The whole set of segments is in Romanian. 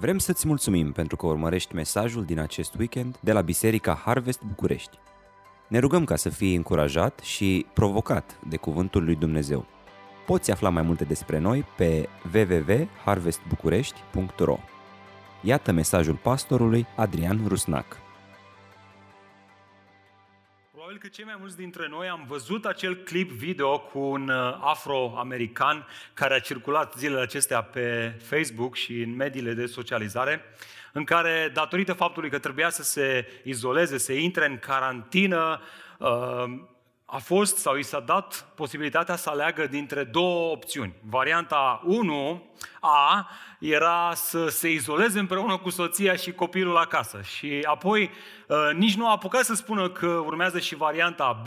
Vrem să-ți mulțumim pentru că urmărești mesajul din acest weekend de la Biserica Harvest București. Ne rugăm ca să fii încurajat și provocat de Cuvântul lui Dumnezeu. Poți afla mai multe despre noi pe www.harvestbucurești.ro. Iată mesajul pastorului Adrian Rusnac. Probabil că cei mai mulți dintre noi am văzut acel clip video cu un afro-american care a circulat zilele acestea pe Facebook și în mediile de socializare, în care, datorită faptului că trebuia să se izoleze, să intre în carantină, a fost sau i s-a dat posibilitatea să aleagă dintre două opțiuni. Varianta 1A era să se izoleze împreună cu soția și copilul acasă și apoi nici nu a apucat să spună că urmează și varianta B,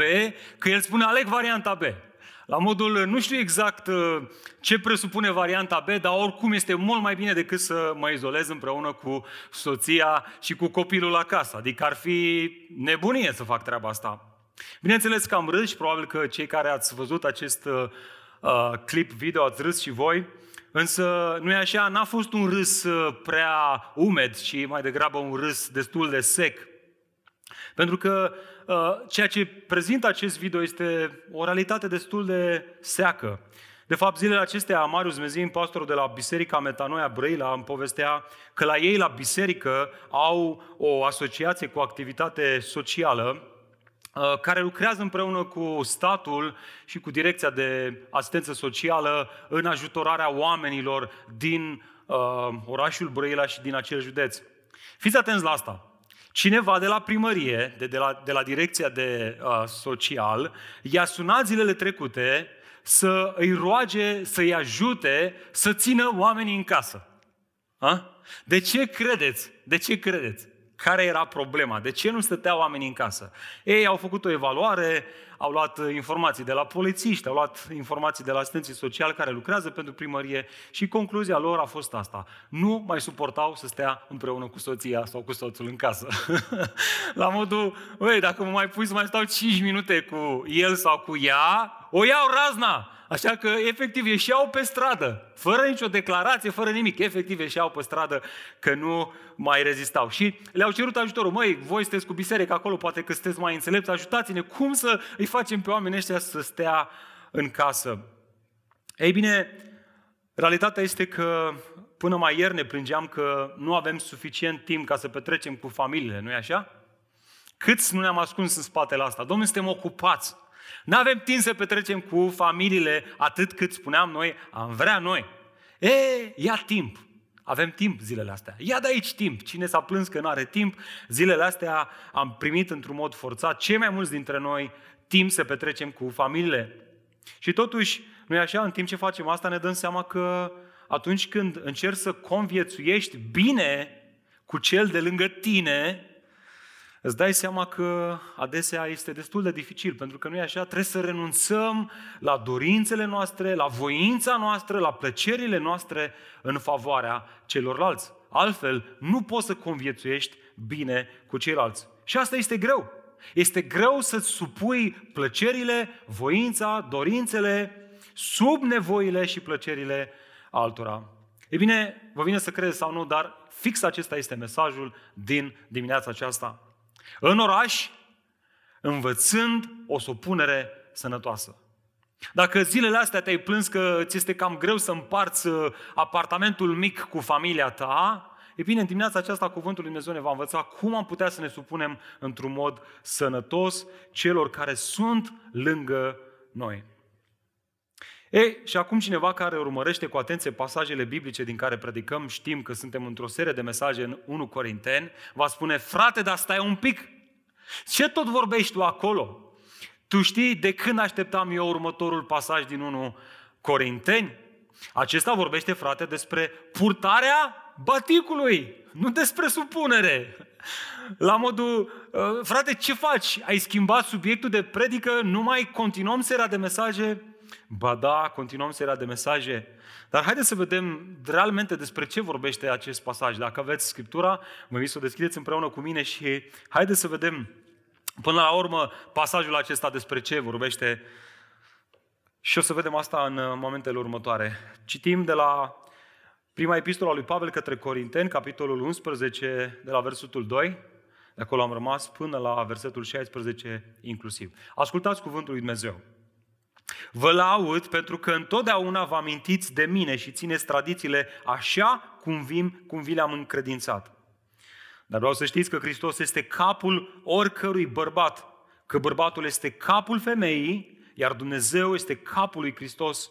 că el spune aleg varianta B. La modul, nu știu exact ce presupune varianta B, dar oricum este mult mai bine decât să mă izolez împreună cu soția și cu copilul acasă. Adică ar fi nebunie să fac treaba asta. Bineînțeles că am râs și probabil că cei care ați văzut acest clip video ați râs și voi, însă nu e așa, n-a fost un râs prea umed, ci mai degrabă un râs destul de sec. Pentru că ceea ce prezintă acest video este o realitate destul de seacă. De fapt, zilele acestea, Marius Mezin, pastor de la Biserica Metanoia Brăila, îmi povestea că la ei, la biserică, au o asociație cu activitate socială care lucrează împreună cu statul și cu direcția de asistență socială în ajutorarea oamenilor din orașul Brăila și din acel județ. Fiți atenți la asta. Cineva de la primărie, de la direcția de social, i-a sunat zilele trecute să îi roage, să-i ajute să țină oamenii în casă. Ha? De ce credeți? Care era problema? De ce nu stăteau oamenii în casă? Ei au făcut o evaluare, au luat informații de la polițiști, au luat informații de la asistenții sociali care lucrează pentru primărie și concluzia lor a fost asta. Nu mai suportau să stea împreună cu soția sau cu soțul în casă. La modul, băi, dacă mă mai pui să mai stau 5 minute cu el sau cu ea, o iau razna! Așa că, efectiv, ieșeau pe stradă, fără nicio declarație, fără nimic. Efectiv, ieșeau pe stradă că nu mai rezistau. Și le-au cerut ajutorul. Măi, voi sunteți cu biserica acolo, poate că sunteți mai înțelepți, ajutați-ne. Cum să îi facem pe oamenii ăștia să stea în casă? Ei bine, realitatea este că până mai ieri ne plângeam că nu avem suficient timp ca să petrecem cu familiile, nu-i așa? Câți nu ne-am ascuns în spatele asta? Domnule, suntem ocupați. N-avem timp să petrecem cu familiile atât cât spuneam noi, am vrea noi. Ia timp. Avem timp zilele astea. Ia de aici timp. Cine s-a plâns că n-are timp, zilele astea am primit într-un mod forțat, cei mai mulți dintre noi, timp să petrecem cu familiile. Și totuși, nu e așa, în timp ce facem asta ne dăm seama că atunci când încerci să conviețuiești bine cu cel de lângă tine, îți dai seama că adesea este destul de dificil, pentru că nu e așa, trebuie să renunțăm la dorințele noastre, la voința noastră, la plăcerile noastre în favoarea celorlalți. Altfel, nu poți să conviețuiești bine cu ceilalți. Și asta este greu. Este greu să-ți supui plăcerile, voința, dorințele, sub nevoile și plăcerile altora. Ei bine, vă vine să credeți sau nu, dar fix acesta este mesajul din dimineața aceasta. În oraș, învățând o supunere sănătoasă. Dacă zilele astea te-ai plâns că ți este cam greu să împarți apartamentul mic cu familia ta, e bine, în dimineața aceasta Cuvântul Lui Dumnezeu ne va învăța cum am putea să ne supunem într-un mod sănătos celor care sunt lângă noi. Ei, și acum cineva care urmărește cu atenție pasajele biblice din care predicăm, știm că suntem într-o serie de mesaje în 1 Corinteni, va spune, frate, dar stai un pic, ce tot vorbești tu acolo? Tu știi de când așteptam eu următorul pasaj din 1 Corinteni? Acesta vorbește, frate, despre purtarea baticului, nu despre supunere. La modul, frate, ce faci? Ai schimbat subiectul de predică? Nu mai continuăm seria de mesaje? Ba da, continuăm seria de mesaje. Dar haideți să vedem realmente despre ce vorbește acest pasaj. Dacă aveți Scriptura, vă invit să o deschideți împreună cu mine și haideți să vedem până la urmă pasajul acesta despre ce vorbește. Și o să vedem asta în momentele următoare. Citim de la Prima epistola lui Pavel către Corinteni, capitolul 11, de la versetul 2, de acolo am rămas până la versetul 16 inclusiv. Ascultați cuvântul lui Dumnezeu. Vă laud pentru că întotdeauna vă amintiți de mine și țineți tradițiile așa cum vi le-am încredințat. Dar vreau să știți că Hristos este capul oricărui bărbat, că bărbatul este capul femeii, iar Dumnezeu este capul lui Hristos.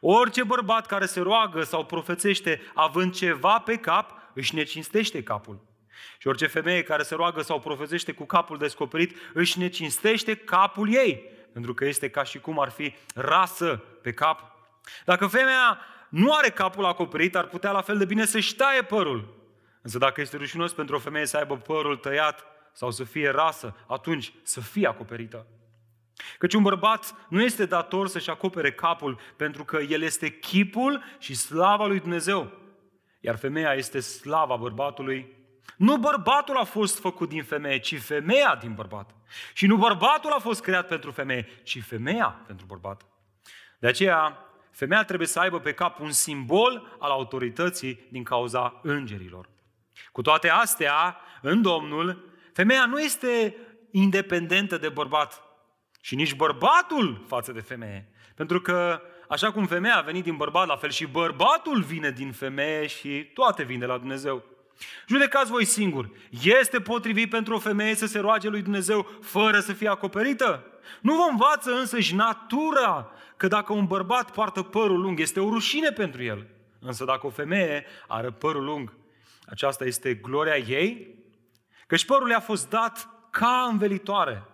Orice bărbat care se roagă sau profețește având ceva pe cap, își necinstește capul. Și orice femeie care se roagă sau profețește cu capul descoperit, își necinstește capul ei, pentru că este ca și cum ar fi rasă pe cap. Dacă femeia nu are capul acoperit, ar putea la fel de bine să-și taie părul. Însă dacă este rușinos pentru o femeie să aibă părul tăiat sau să fie rasă, atunci să fie acoperită. Căci un bărbat nu este dator să-și acopere capul, pentru că el este chipul și slava lui Dumnezeu, iar femeia este slava bărbatului. Nu bărbatul a fost făcut din femeie, ci femeia din bărbat. Și nu bărbatul a fost creat pentru femeie, ci femeia pentru bărbat. De aceea, femeia trebuie să aibă pe cap un simbol al autorității din cauza îngerilor. Cu toate astea, în Domnul, femeia nu este independentă de bărbat și nici bărbatul față de femeie. Pentru că așa cum femeia a venit din bărbat, la fel și bărbatul vine din femeie și toate vin de la Dumnezeu. Judecați voi singuri, este potrivit pentru o femeie să se roage lui Dumnezeu fără să fie acoperită? Nu vă învață însăși natura că dacă un bărbat poartă părul lung, este o rușine pentru el. Însă dacă o femeie are părul lung, aceasta este gloria ei, căci părul i-a fost dat ca învelitoare.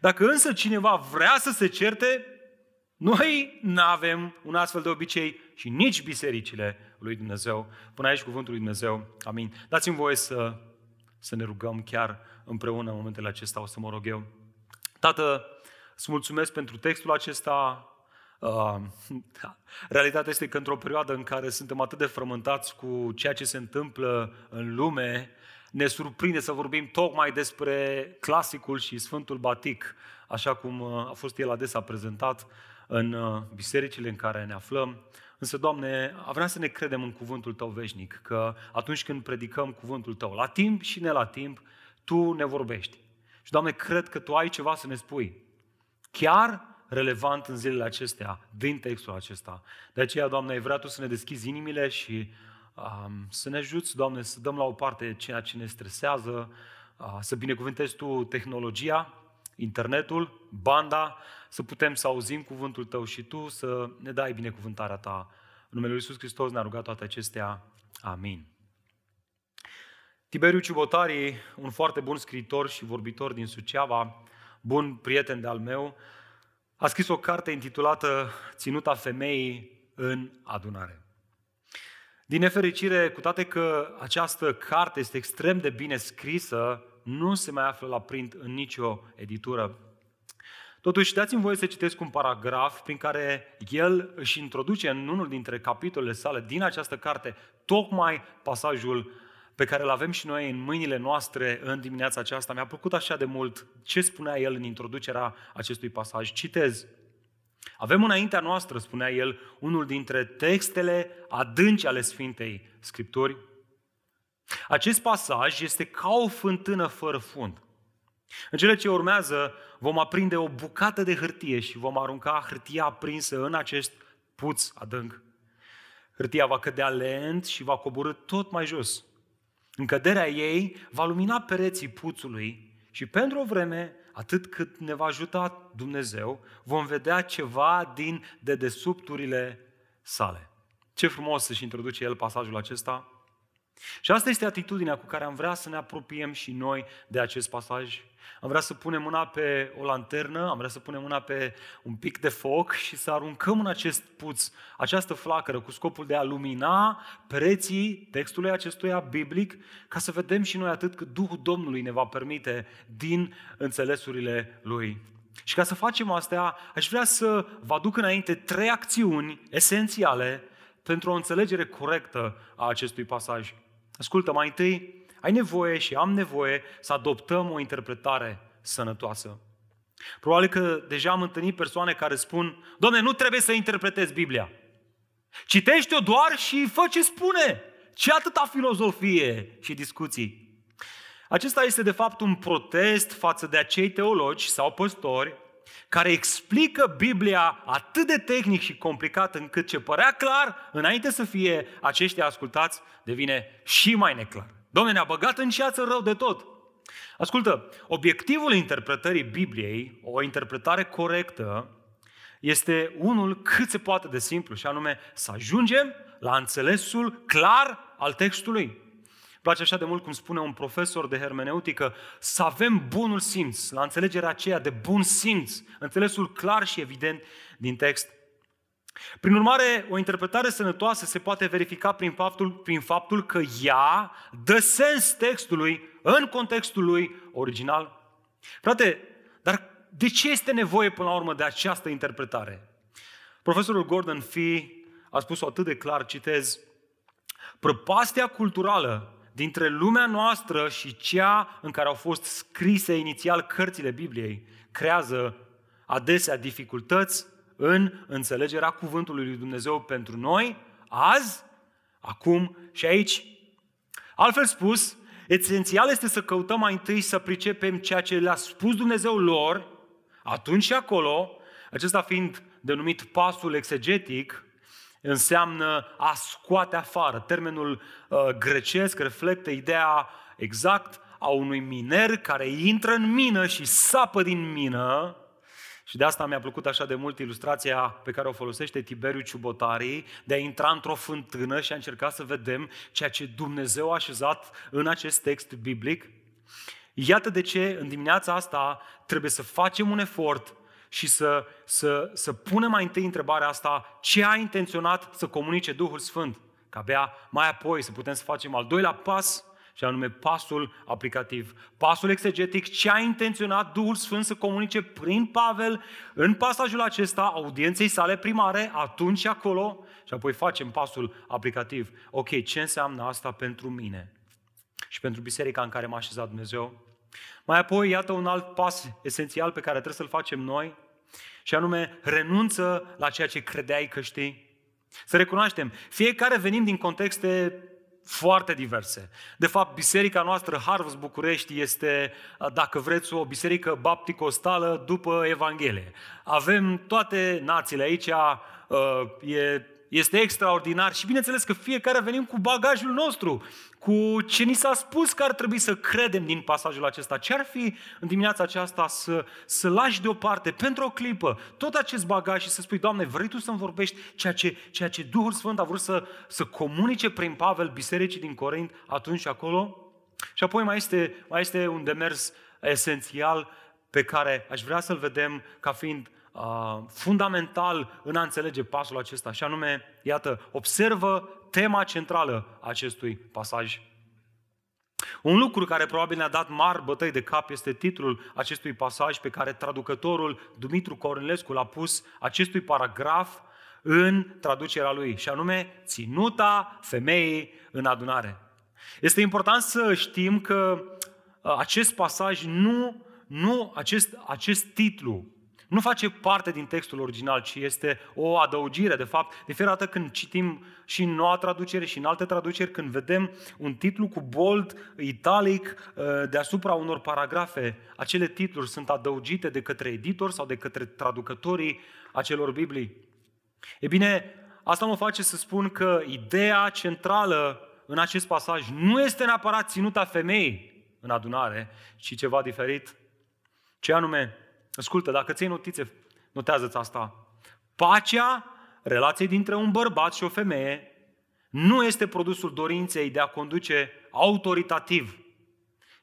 Dacă însă cineva vrea să se certe, noi n-avem un astfel de obicei și nici bisericile lui Dumnezeu. Până aici cuvântul lui Dumnezeu. Amin. Dați-mi voie să ne rugăm chiar împreună în momentele acestea. O să mă rog eu. Tată, îți mulțumesc pentru textul acesta. Realitatea este că într-o perioadă în care suntem atât de frământați cu ceea ce se întâmplă în lume, ne surprinde să vorbim tocmai despre clasicul și Sfântul Batic, așa cum a fost el adesea prezentat în bisericile în care ne aflăm. Însă, Doamne, vreau să ne credem în cuvântul Tău veșnic, că atunci când predicăm cuvântul Tău, la timp și ne la timp, Tu ne vorbești. Și, Doamne, cred că Tu ai ceva să ne spui, chiar relevant în zilele acestea, din textul acesta. De aceea, Doamne, ai vrea Tu să ne deschizi inimile și să ne ajuți, Doamne, să dăm la o parte ceea ce ne stresează, să binecuvântezi Tu tehnologia, internetul, banda, să putem să auzim cuvântul Tău și Tu să ne dai binecuvântarea Ta. În numele Lui Iisus Hristos ne-a rugat toate acestea. Amin. Tiberiu Ciubotari, un foarte bun scriitor și vorbitor din Suceava, bun prieten de-al meu, a scris o carte intitulată Ținuta femeii în adunare. Din nefericire, cu toate că această carte este extrem de bine scrisă, nu se mai află la print în nicio editură. Totuși, dați-mi voie să citesc un paragraf prin care el își introduce în unul dintre capitolele sale din această carte tocmai pasajul pe care îl avem și noi în mâinile noastre în dimineața aceasta. Mi-a plăcut așa de mult ce spunea el în introducerea acestui pasaj. Citez. Avem înaintea noastră, spunea el, unul dintre textele adânci ale Sfintei Scripturi. Acest pasaj este ca o fântână fără fund. În cele ce urmează vom aprinde o bucată de hârtie și vom arunca hârtia aprinsă în acest puț adânc. Hârtia va cădea lent și va coborî tot mai jos. În căderea ei va lumina pereții puțului și pentru o vreme, atât cât ne va ajuta Dumnezeu, vom vedea ceva din dedesubturile sale. Ce frumos să-și introduce el pasajul acesta. Și asta este atitudinea cu care am vrea să ne apropiem și noi de acest pasaj. Am vrea să punem mâna pe o lanternă, am vrea să punem mâna pe un pic de foc și să aruncăm în acest puț această flacără cu scopul de a lumina pereții textului acestuia biblic, ca să vedem și noi atât cât Duhul Domnului ne va permite din înțelesurile Lui. Și ca să facem astea, aș vrea să vă aduc înainte 3 acțiuni esențiale pentru o înțelegere corectă a acestui pasaj. Ascultă, mai întâi, ai nevoie și am nevoie să adoptăm o interpretare sănătoasă. Probabil că deja am întâlnit persoane care spun: Doamne, nu trebuie să interpretezi Biblia. Citește-o doar și fă ce spune. Ce atâta filozofie și discuții? Acesta este de fapt un protest față de acei teologi sau păstori care explică Biblia atât de tehnic și complicat încât ce părea clar, înainte să fie aceștia ascultați, devine și mai neclar. Doamne, ne-a băgat în ceață rău de tot. Ascultă, obiectivul interpretării Bibliei, o interpretare corectă, este unul cât se poate de simplu, și anume să ajungem la înțelesul clar al textului. Îmi place așa de mult cum spune un profesor de hermeneutică, să avem bunul simț, la înțelegerea aceea de bun simț, înțelesul clar și evident din text. Prin urmare, o interpretare sănătoasă se poate verifica prin faptul că ea dă sens textului în contextul lui original. Frate, dar de ce este nevoie până la urmă de această interpretare? Profesorul Gordon Fee a spus-o atât de clar, citez, prăpastia culturală dintre lumea noastră și cea în care au fost scrise inițial cărțile Bibliei creează adesea dificultăți în înțelegerea cuvântului lui Dumnezeu pentru noi, azi, acum și aici. Altfel spus, esențial este să căutăm mai întâi să pricepem ceea ce le-a spus Dumnezeu lor, atunci și acolo, acesta fiind denumit pasul exegetic, înseamnă a scoate afară. Termenul grecesc reflectă ideea exact a unui miner care intră în mină și sapă din mină. Și de asta mi-a plăcut așa de mult ilustrația pe care o folosește Tiberiu Ciubotari, de a intra într-o fântână și a încerca să vedem ceea ce Dumnezeu a așezat în acest text biblic. Iată de ce în dimineața asta trebuie să facem un efort și să punem mai întâi întrebarea asta, ce a intenționat să comunice Duhul Sfânt, că abia mai apoi să putem să facem al doilea pas, și anume pasul aplicativ. Pasul exegetic, ce a intenționat Duhul Sfânt să comunice prin Pavel în pasajul acesta audienței sale primare, atunci și acolo, și apoi facem pasul aplicativ. Ok, ce înseamnă asta pentru mine și pentru biserica în care m-a așezat Dumnezeu? Mai apoi, iată un alt pas esențial pe care trebuie să-l facem noi, și anume, renunță la ceea ce credeai că știi. Să recunoaștem, fiecare venim din contexte foarte diverse. De fapt, biserica noastră Harvest București este, dacă vreți, o biserică bapticostală după Evanghelie. Avem toate națiile aici, este extraordinar și bineînțeles că fiecare venim cu bagajul nostru, cu ce ni s-a spus că ar trebui să credem din pasajul acesta. Ce ar fi în dimineața aceasta să lași deoparte pentru o clipă tot acest bagaj și să spui, Doamne, vrei Tu să-mi vorbești ceea ce Duhul Sfânt a vrut să comunice prin Pavel bisericii din Corint atunci și acolo? Și apoi mai este un demers esențial pe care aș vrea să-l vedem ca fiind fundamental în a înțelege pasul acesta, și anume, iată, observă tema centrală a acestui pasaj. Un lucru care probabil ne-a dat mari bătăi de cap este titlul acestui pasaj pe care traducătorul Dumitru Cornilescu l-a pus acestui paragraf în traducerea lui, și anume, ținuta femeii în adunare. Este important să știm că acest pasaj acest titlu nu face parte din textul original, ci este o adăugire, de fapt. De fiecare dată când citim și în noua traducere și în alte traduceri, când vedem un titlu cu bold, italic, deasupra unor paragrafe, acele titluri sunt adăugite de către editor sau de către traducătorii acelor Biblii. E bine, asta mă face să spun că ideea centrală în acest pasaj nu este neapărat ținuta femeii în adunare, ci ceva diferit. Ce anume? Ascultă, dacă ți-ai notițe, notează-ți asta. Pacea relației dintre un bărbat și o femeie nu este produsul dorinței de a conduce autoritativ,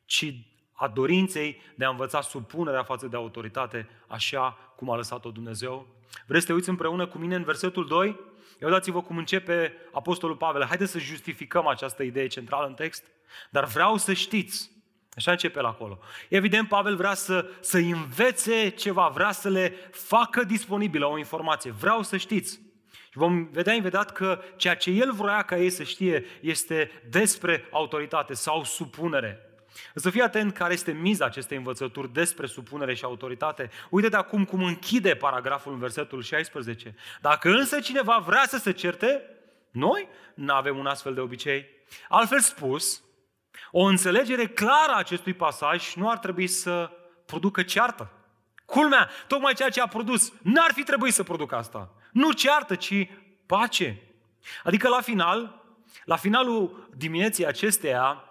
ci a dorinței de a învăța supunerea față de autoritate, așa cum a lăsat-o Dumnezeu. Vreți să te uiți împreună cu mine în versetul 2? Ia uitați-vă cum începe Apostolul Pavel. Haideți să justificăm această idee centrală în text, dar vreau să știți. Așa începe el acolo. Evident, Pavel vrea să învețe ceva, vrea să le facă disponibilă o informație. Vreau să știți. Și vom vedea imediat că ceea ce el vroia ca ei să știe este despre autoritate sau supunere. Să fii atent care este miza acestei învățături despre supunere și autoritate. Uite-te acum cum închide paragraful în versetul 16. Dacă însă cineva vrea să se certe, noi nu avem un astfel de obicei. Altfel spus, o înțelegere clară a acestui pasaj nu ar trebui să producă ceartă. Culmea, tocmai ceea ce a produs, n-ar fi trebuit să producă asta. Nu ceartă, ci pace. Adică la finalul dimineții acesteia,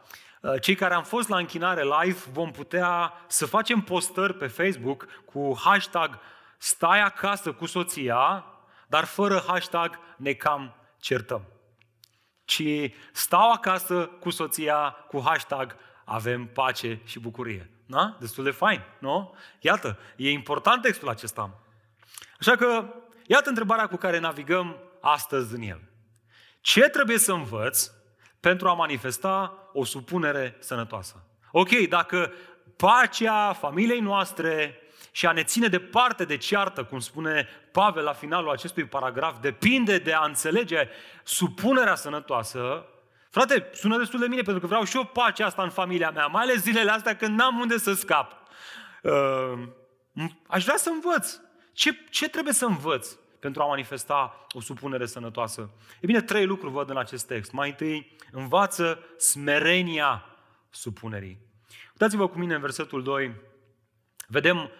cei care am fost la închinare live vom putea să facem postări pe Facebook cu hashtag stai acasă cu soția, dar fără hashtag ne cam certăm. Ci stau acasă cu soția cu hashtag avem pace și bucurie. Na? Destul de fain, nu? Iată, e important textul acesta. Așa că, iată întrebarea cu care navigăm astăzi în el. Ce trebuie să învăț pentru a manifesta o supunere sănătoasă? Ok, dacă pacea familiei noastre și a ne ține departe de ceartă, cum spune Pavel la finalul acestui paragraf, depinde de a înțelege supunerea sănătoasă, frate, sună destul de bine, pentru că vreau și eu pacea asta în familia mea, mai ales zilele astea când n-am unde să scap. Aș vrea să învăț. Ce trebuie să învăț pentru a manifesta o supunere sănătoasă? E bine, 3 lucruri văd în acest text. Mai întâi, învață smerenia supunerii. Uitați-vă cu mine în versetul 2.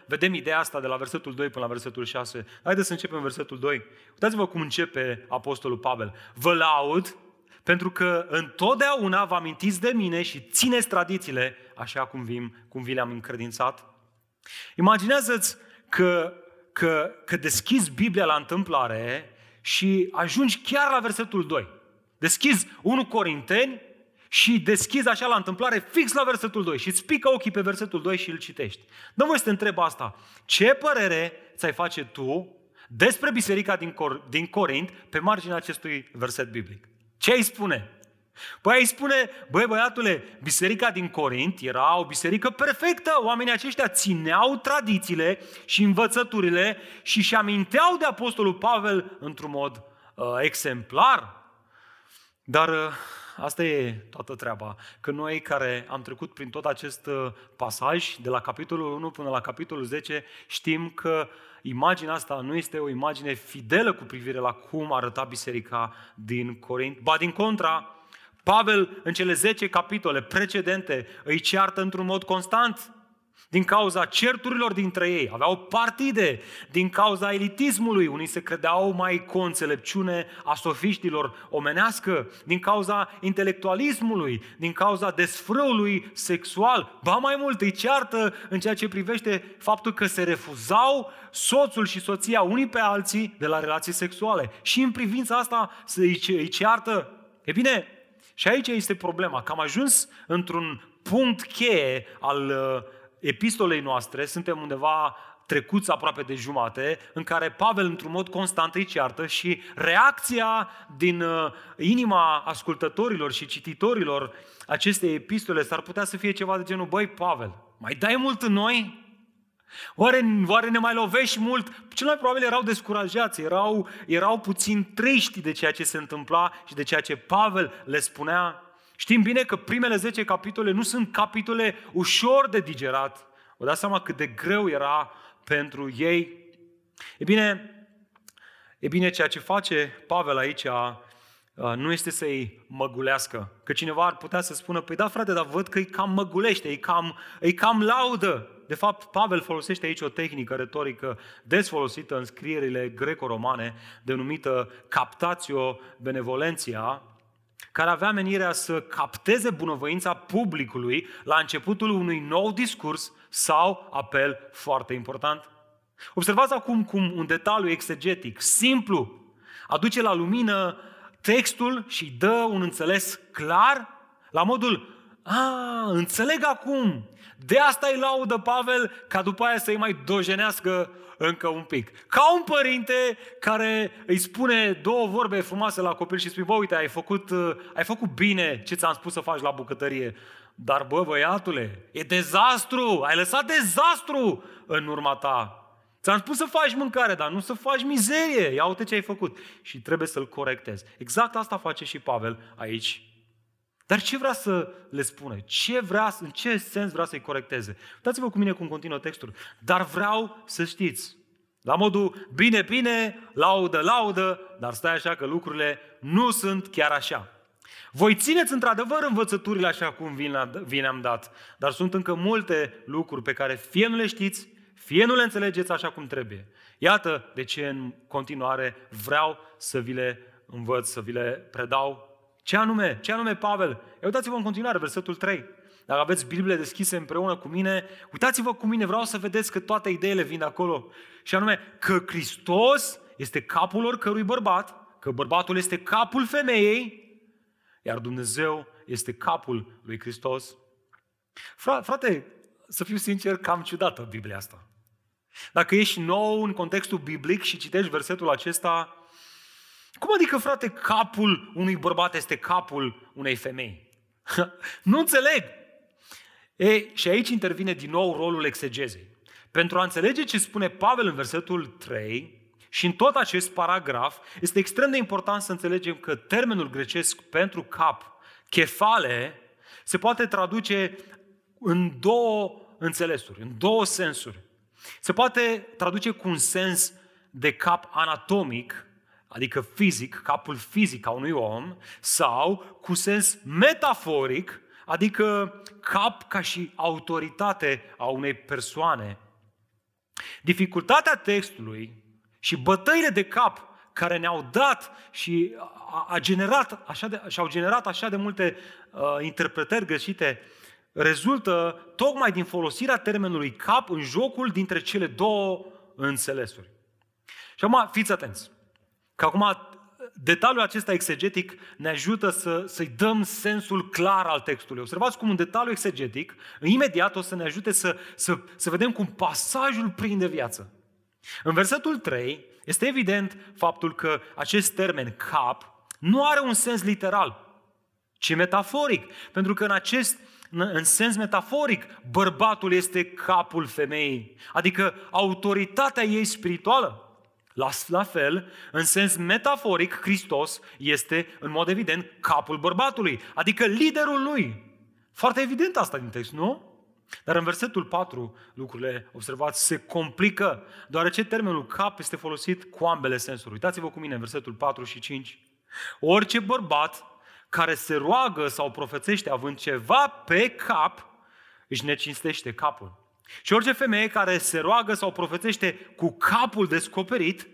Vedem ideea asta de la versetul 2 până la versetul 6. Haideți să începem versetul 2. Uitați-vă cum începe apostolul Pavel. Vă laud pentru că întotdeauna vă amintiți de mine și țineți tradițiile așa cum vi le-am încredințat. Imaginează-ți că deschizi Biblia la întâmplare și ajungi chiar la versetul 2. Deschizi 1 Corinteni și deschizi așa la întâmplare fix la versetul 2 și îți pică ochii pe versetul 2 și îl citești. Dă-mi voi să te întreb asta. Ce părere ți-ai face tu despre biserica din Corint pe marginea acestui verset biblic? Ce îi spune? Păi îi spune, băiatule, biserica din Corint era o biserică perfectă. Oamenii aceștia țineau tradițiile și învățăturile și aminteau de apostolul Pavel într-un mod exemplar. Dar asta e toată treaba. Că noi care am trecut prin tot acest pasaj, de la capitolul 1 până la capitolul 10, știm că imaginea asta nu este o imagine fidelă cu privire la cum arăta biserica din Corint. Ba din contra, Pavel în cele 10 capitole precedente îi ceartă într-un mod constant din cauza certurilor dintre ei. Aveau partide din cauza elitismului. Unii se credeau mai cu înțelepciune a sofiștilor omenească, din cauza intelectualismului, din cauza desfrâului sexual. Ba mai mult, îi ceartă în ceea ce privește faptul că se refuzau soțul și soția unii pe alții de la relații sexuale. Și în privința asta îi ceartă. E bine, și aici este problema, că am ajuns într-un punct cheie al epistolei noastre, suntem undeva trecuți aproape de jumate, în care Pavel într-un mod constant îi ceartă și reacția din inima ascultătorilor și cititorilor acestei epistole s-ar putea să fie ceva de genul: băi, Pavel, mai dai mult în noi? Oare ne mai lovești mult? Cel mai probabil erau descurajați, erau puțin triști de ceea ce se întâmpla și de ceea ce Pavel le spunea. Știm bine că primele 10 capitole nu sunt capitole ușor de digerat. Vă dați seama cât de greu era pentru ei? E bine, ceea ce face Pavel aici nu este să-i măgulească. Că cineva ar putea să spună: păi da, frate, dar văd că îi cam măgulește, îi cam laudă. De fapt, Pavel folosește aici o tehnică retorică des folosită în scrierile greco-romane, denumită captatio benevolentia, care avea menirea să capteze bunăvoința publicului la începutul unui nou discurs sau apel foarte important. Observați acum cum un detaliu exegetic simplu aduce la lumină textul și dă un înțeles clar la modul: înțeleg acum, de asta îi laudă Pavel, ca după aia să-i mai dojenească încă un pic. Ca un părinte care îi spune două vorbe frumoase la copil și spune: bă, uite, ai făcut bine ce ți-am spus să faci la bucătărie, dar bă, băiatule, e dezastru, ai lăsat dezastru în urma ta. Ți-am spus să faci mâncare, dar nu să faci mizerie, ia uite ce ai făcut. Și trebuie să-l corectezi. Exact asta face și Pavel aici. Dar ce vrea să le spună? În ce sens vrea să-i corecteze? Uitați-vă cu mine cum continuă textul. Dar vreau să știți, la modul bine, bine, laudă, laudă, dar stai așa că lucrurile nu sunt chiar așa. Voi țineți într-adevăr învățăturile așa cum vi le-am dat, dar sunt încă multe lucruri pe care fie nu le știți, fie nu le înțelegeți așa cum trebuie. Iată de ce în continuare vreau să vi le învăț, să vi le predau. Ce anume Pavel? Uitați-vă în continuare, versetul 3. Dacă aveți Bibliile deschise împreună cu mine, uitați-vă cu mine, vreau să vedeți că toate ideile vin de acolo. Și anume, că Hristos este capul oricărui bărbat, că bărbatul este capul femeii, iar Dumnezeu este capul lui Hristos. Frate, să fiu sincer, cam ciudată Biblia asta. Dacă ești nou în contextul biblic și citești versetul acesta, cum adică, frate, capul unui bărbat este capul unei femei? Nu înțeleg! Ei, și aici intervine din nou rolul exegezei. Pentru a înțelege ce spune Pavel în versetul 3 și în tot acest paragraf, este extrem de important să înțelegem că termenul grecesc pentru cap, chefale, se poate traduce în două înțelesuri, în două sensuri. Se poate traduce cu un sens de cap anatomic, adică fizic, capul fizic a unui om, sau cu sens metaforic, adică cap ca și autoritate a unei persoane. Dificultatea textului și bătăile de cap care ne-au dat și și-au generat așa de multe interpretări greșite rezultă tocmai din folosirea termenului cap în jocul dintre cele două înțelesuri. Și acum fiți atenți. Că acum detaliul acesta exegetic ne ajută să-i dăm sensul clar al textului. Observați cum un detaliu exegetic imediat o să ne ajute să vedem cum pasajul prinde viață. În versetul 3 este evident faptul că acest termen cap nu are un sens literal, ci metaforic. Pentru că în sens metaforic, bărbatul este capul femeii, adică autoritatea ei spirituală. La fel, în sens metaforic, Hristos este, în mod evident, capul bărbatului, adică liderul lui. Foarte evident asta din text, nu? Dar în versetul 4, lucrurile, observați, se complică, deoarece termenul cap este folosit cu ambele sensuri. Uitați-vă cu mine în versetul 4 și 5. Orice bărbat care se roagă sau profețește având ceva pe cap, își necinstește capul. Și orice femeie care se roagă sau profețește cu capul descoperit,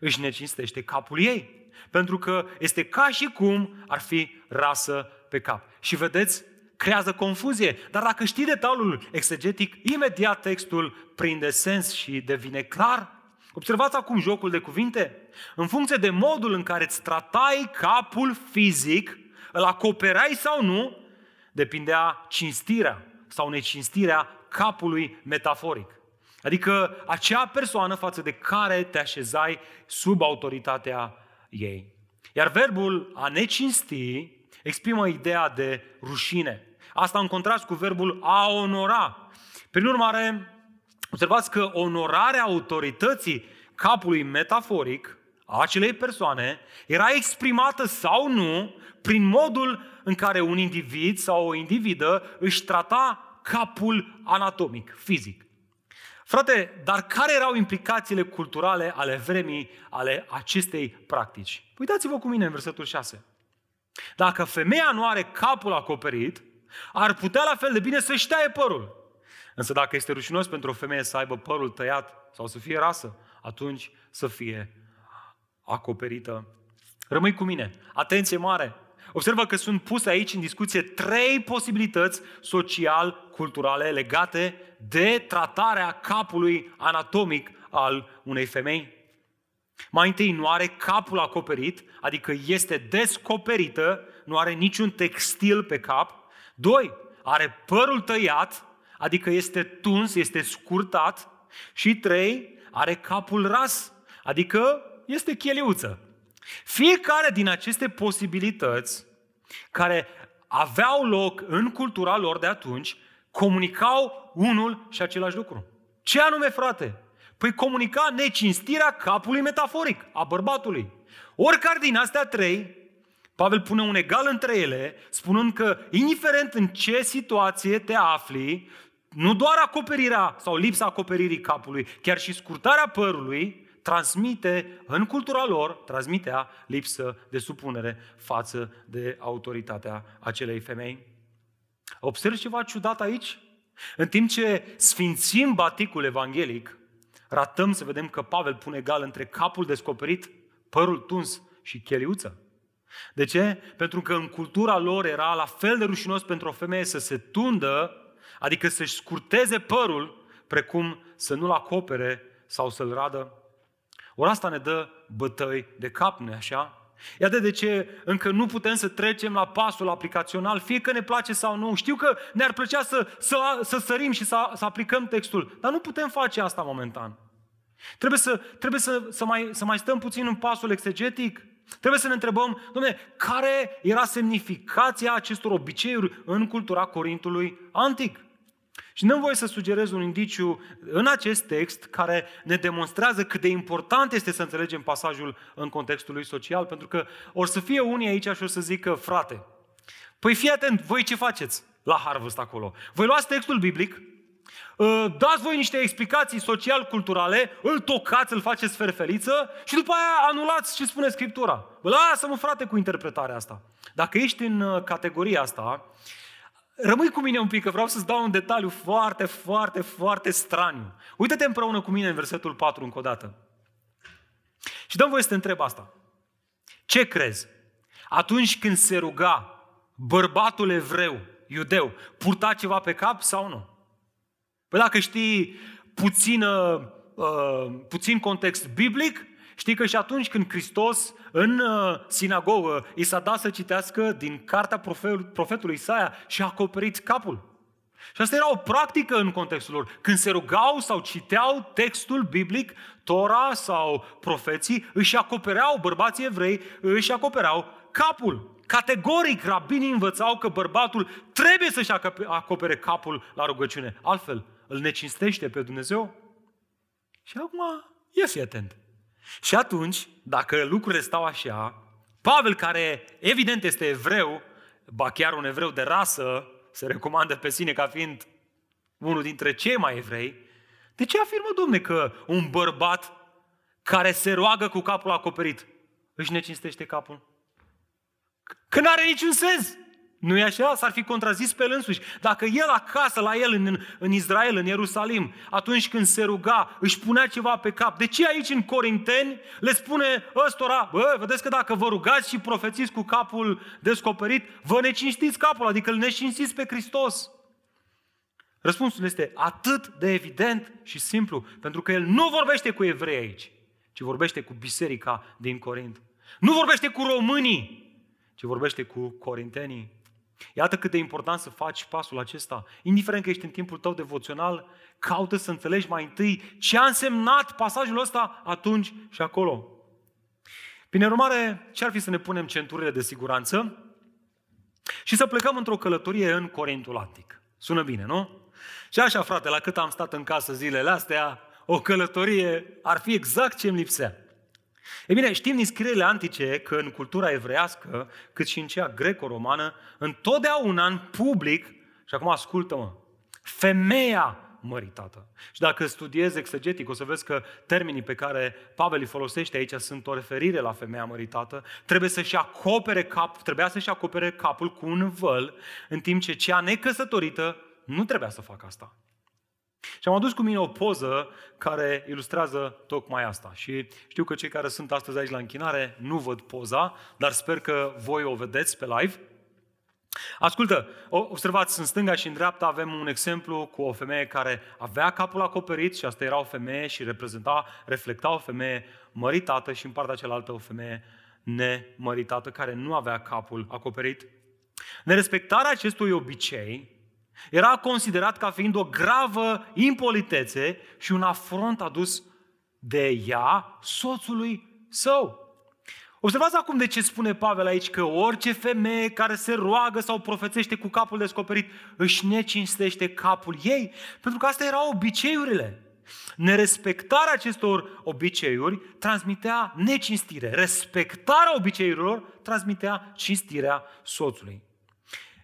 își necinstește capul ei. Pentru că este ca și cum ar fi rasă pe cap. Și vedeți, creează confuzie. Dar dacă știi detaliul exegetic, imediat textul prinde sens și devine clar. Observați acum jocul de cuvinte. În funcție de modul în care îți tratai capul fizic, îl acoperai sau nu, depindea cinstirea sau necinstirea capului metaforic. Adică acea persoană față de care te așezai sub autoritatea ei. Iar verbul a necinsti exprimă ideea de rușine. Asta în contrast cu verbul a onora. Prin urmare, observați că onorarea autorității capului metaforic a acelei persoane era exprimată sau nu prin modul în care un individ sau o individă își trata capul anatomic, fizic. Frate, dar care erau implicațiile culturale ale vremii, ale acestei practici? Uitați-vă cu mine în versetul 6. Dacă femeia nu are capul acoperit, ar putea la fel de bine să-și taie părul. Însă dacă este rușinos pentru o femeie să aibă părul tăiat sau să fie rasă, atunci să fie acoperită. Rămâi cu mine. Atenție mare! Observă că sunt puse aici în discuție trei posibilități social-culturale legate de tratarea capului anatomic al unei femei. Mai întâi, nu are capul acoperit, adică este descoperită, nu are niciun textil pe cap. 2. Are părul tăiat, adică este tuns, este scurtat. Și 3. Are capul ras, adică este cheliuță. Fiecare din aceste posibilități care aveau loc în cultura lor de atunci, comunicau unul și același lucru. Ce anume, frate? Păi comunica necinstirea capului metaforic, a bărbatului. Oricare din astea trei Pavel pune un egal între ele, spunând că, indiferent în ce situație te afli, nu doar acoperirea sau lipsa acoperirii capului, chiar și scurtarea părului, transmite, în cultura lor, transmitea lipsă de supunere față de autoritatea acelei femei. Observi ceva ciudat aici? În timp ce sfințim baticul evanghelic, ratăm să vedem că Pavel pune egal între capul descoperit, părul tuns și cheliuța. De ce? Pentru că în cultura lor era la fel de rușinos pentru o femeie să se tundă, adică să-și scurteze părul, precum să nu-l acopere sau să-l radă. Ori asta ne dă bătăi de cap, nu-i așa? Iată de ce încă nu putem să trecem la pasul aplicațional, fie că ne place sau nu. Știu că ne-ar plăcea să sărim și să aplicăm textul, dar nu putem face asta momentan. Trebuie să mai stăm puțin în pasul exegetic. Trebuie să ne întrebăm, dom'le, care era semnificația acestor obiceiuri în cultura Corintului antic? Și n-am voie să sugerez un indiciu în acest text care ne demonstrează cât de important este să înțelegem pasajul în contextul lui social, pentru că ori să fie unii aici și o să zică, frate, păi fii atent, voi ce faceți la Harvest acolo? Voi luați textul biblic, dați voi niște explicații social-culturale, îl tocați, îl faceți ferfeliță și după aia anulați ce spune Scriptura. Lasă-mă, frate, cu interpretarea asta. Dacă ești în categoria asta, rămâi cu mine un pic, că vreau să-ți dau un detaliu foarte, foarte, foarte straniu. Uită-te împreună cu mine în versetul 4 încă o dată. Și dăm voie să te întreb asta. Ce crezi? Atunci când se ruga, bărbatul evreu, iudeu, purta ceva pe cap sau nu? Păi dacă știi puțin context biblic, știi că și atunci când Hristos în sinagogă i s-a dat să citească din cartea profetului Isaia și a acoperit capul. Și asta era o practică în contextul lor. Când se rugau sau citeau textul biblic, Tora sau profeții, își acopereau, bărbații evrei, își acopereau capul. Categoric, rabinii învățau că bărbatul trebuie să-și acopere capul la rugăciune. Altfel, îl necinstește pe Dumnezeu. Și acum, ia fi atent. Și atunci, dacă lucrurile stau așa, Pavel, care evident este evreu, ba chiar un evreu de rasă, se recomandă pe sine ca fiind unul dintre cei mai evrei, de ce afirmă, domne, că un bărbat care se roagă cu capul acoperit își necinstește capul? Că n-are niciun sens! Nu-i așa? S-ar fi contrazis pe el însuși. Dacă el acasă, la el, în Israel, în Ierusalim, atunci când se ruga, își punea ceva pe cap. De ce aici, în Corinteni, le spune ăstora, bă, vedeți că dacă vă rugați și profețiți cu capul descoperit, vă necinstiți capul, adică îl necinstiți pe Hristos? Răspunsul este atât de evident și simplu, pentru că el nu vorbește cu evrei aici, ci vorbește cu biserica din Corint. Nu vorbește cu românii, ci vorbește cu corintenii. Iată cât de important să faci pasul acesta. Indiferent că ești în timpul tău devoțional, caută să înțelegi mai întâi ce a însemnat pasajul ăsta atunci și acolo. Prin urmare, ce ar fi să ne punem centurile de siguranță și să plecăm într-o călătorie în Corintul Antic. Sună bine, nu? Și așa, frate, la cât am stat în casă zilele astea, o călătorie ar fi exact ce îmi lipsea. Ei bine, știm din scrierile antice că în cultura evreiască, cât și în cea greco-romană, întotdeauna în public, și acum ascultă-mă, femeia măritată. Și dacă studiezi exegetic, o să vezi că termenii pe care Pavel îi folosește aici sunt o referire la femeia măritată. Trebuia să-și acopere capul cu un văl, în timp ce cea necăsătorită nu trebuia să facă asta. Și am adus cu mine o poză care ilustrează tocmai asta. Și știu că cei care sunt astăzi aici la închinare nu văd poza, dar sper că voi o vedeți pe live. Ascultă, observați, în stânga și în dreapta avem un exemplu cu o femeie care avea capul acoperit și asta era o femeie și reflecta o femeie măritată și în partea cealaltă o femeie nemăritată care nu avea capul acoperit. Nerespectarea acestui obicei era considerat ca fiind o gravă impolitețe și un afront adus de ea soțului său. Observați acum de ce spune Pavel aici că orice femeie care se roagă sau profețește cu capul descoperit își necinstește capul ei, pentru că asta erau obiceiurile. Nerespectarea acestor obiceiuri transmitea necinstire. Respectarea obiceiurilor transmitea cinstirea soțului.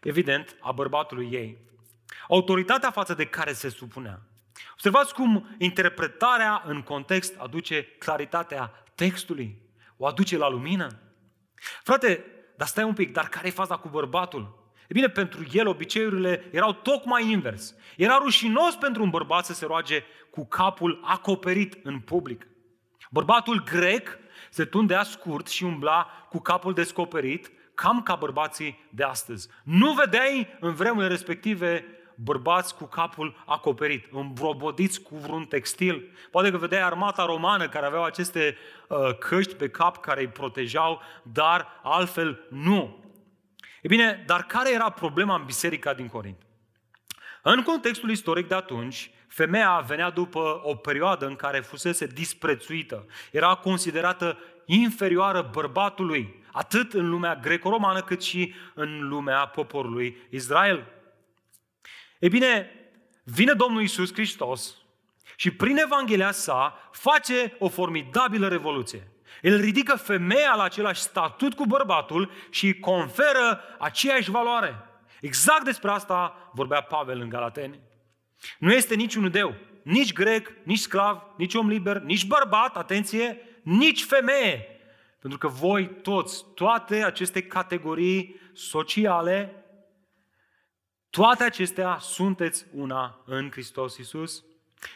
Evident, a bărbatului ei. Autoritatea față de care se supunea. Observați cum interpretarea în context aduce claritatea textului. O aduce la lumină. Frate, dar stai un pic, dar care e faza cu bărbatul? E bine, pentru el obiceiurile erau tocmai invers. Era rușinos pentru un bărbat să se roage cu capul acoperit în public. Bărbatul grec se tundea scurt și umbla cu capul descoperit, cam ca bărbații de astăzi. Nu vedeai în vremurile respective bărbați cu capul acoperit, îmbrobodiți cu vreun textil. Poate că vedeai armata romană care aveau aceste căști pe cap care îi protejau, dar altfel nu. E bine, dar care era problema în biserica din Corint? În contextul istoric de atunci, femeia venea după o perioadă în care fusese disprețuită. Era considerată inferioară bărbatului, atât în lumea greco-romană, cât și în lumea poporului Israel. E bine, vine Domnul Iisus Hristos și prin Evanghelia sa face o formidabilă revoluție. El ridică femeia la același statut cu bărbatul și îi conferă aceeași valoare. Exact despre asta vorbea Pavel în Galateni. Nu este niciun iudeu, nici grec, nici sclav, nici om liber, nici bărbat, atenție, nici femeie. Pentru că voi toți, toate aceste categorii sociale, toate acestea sunteți una în Hristos Iisus.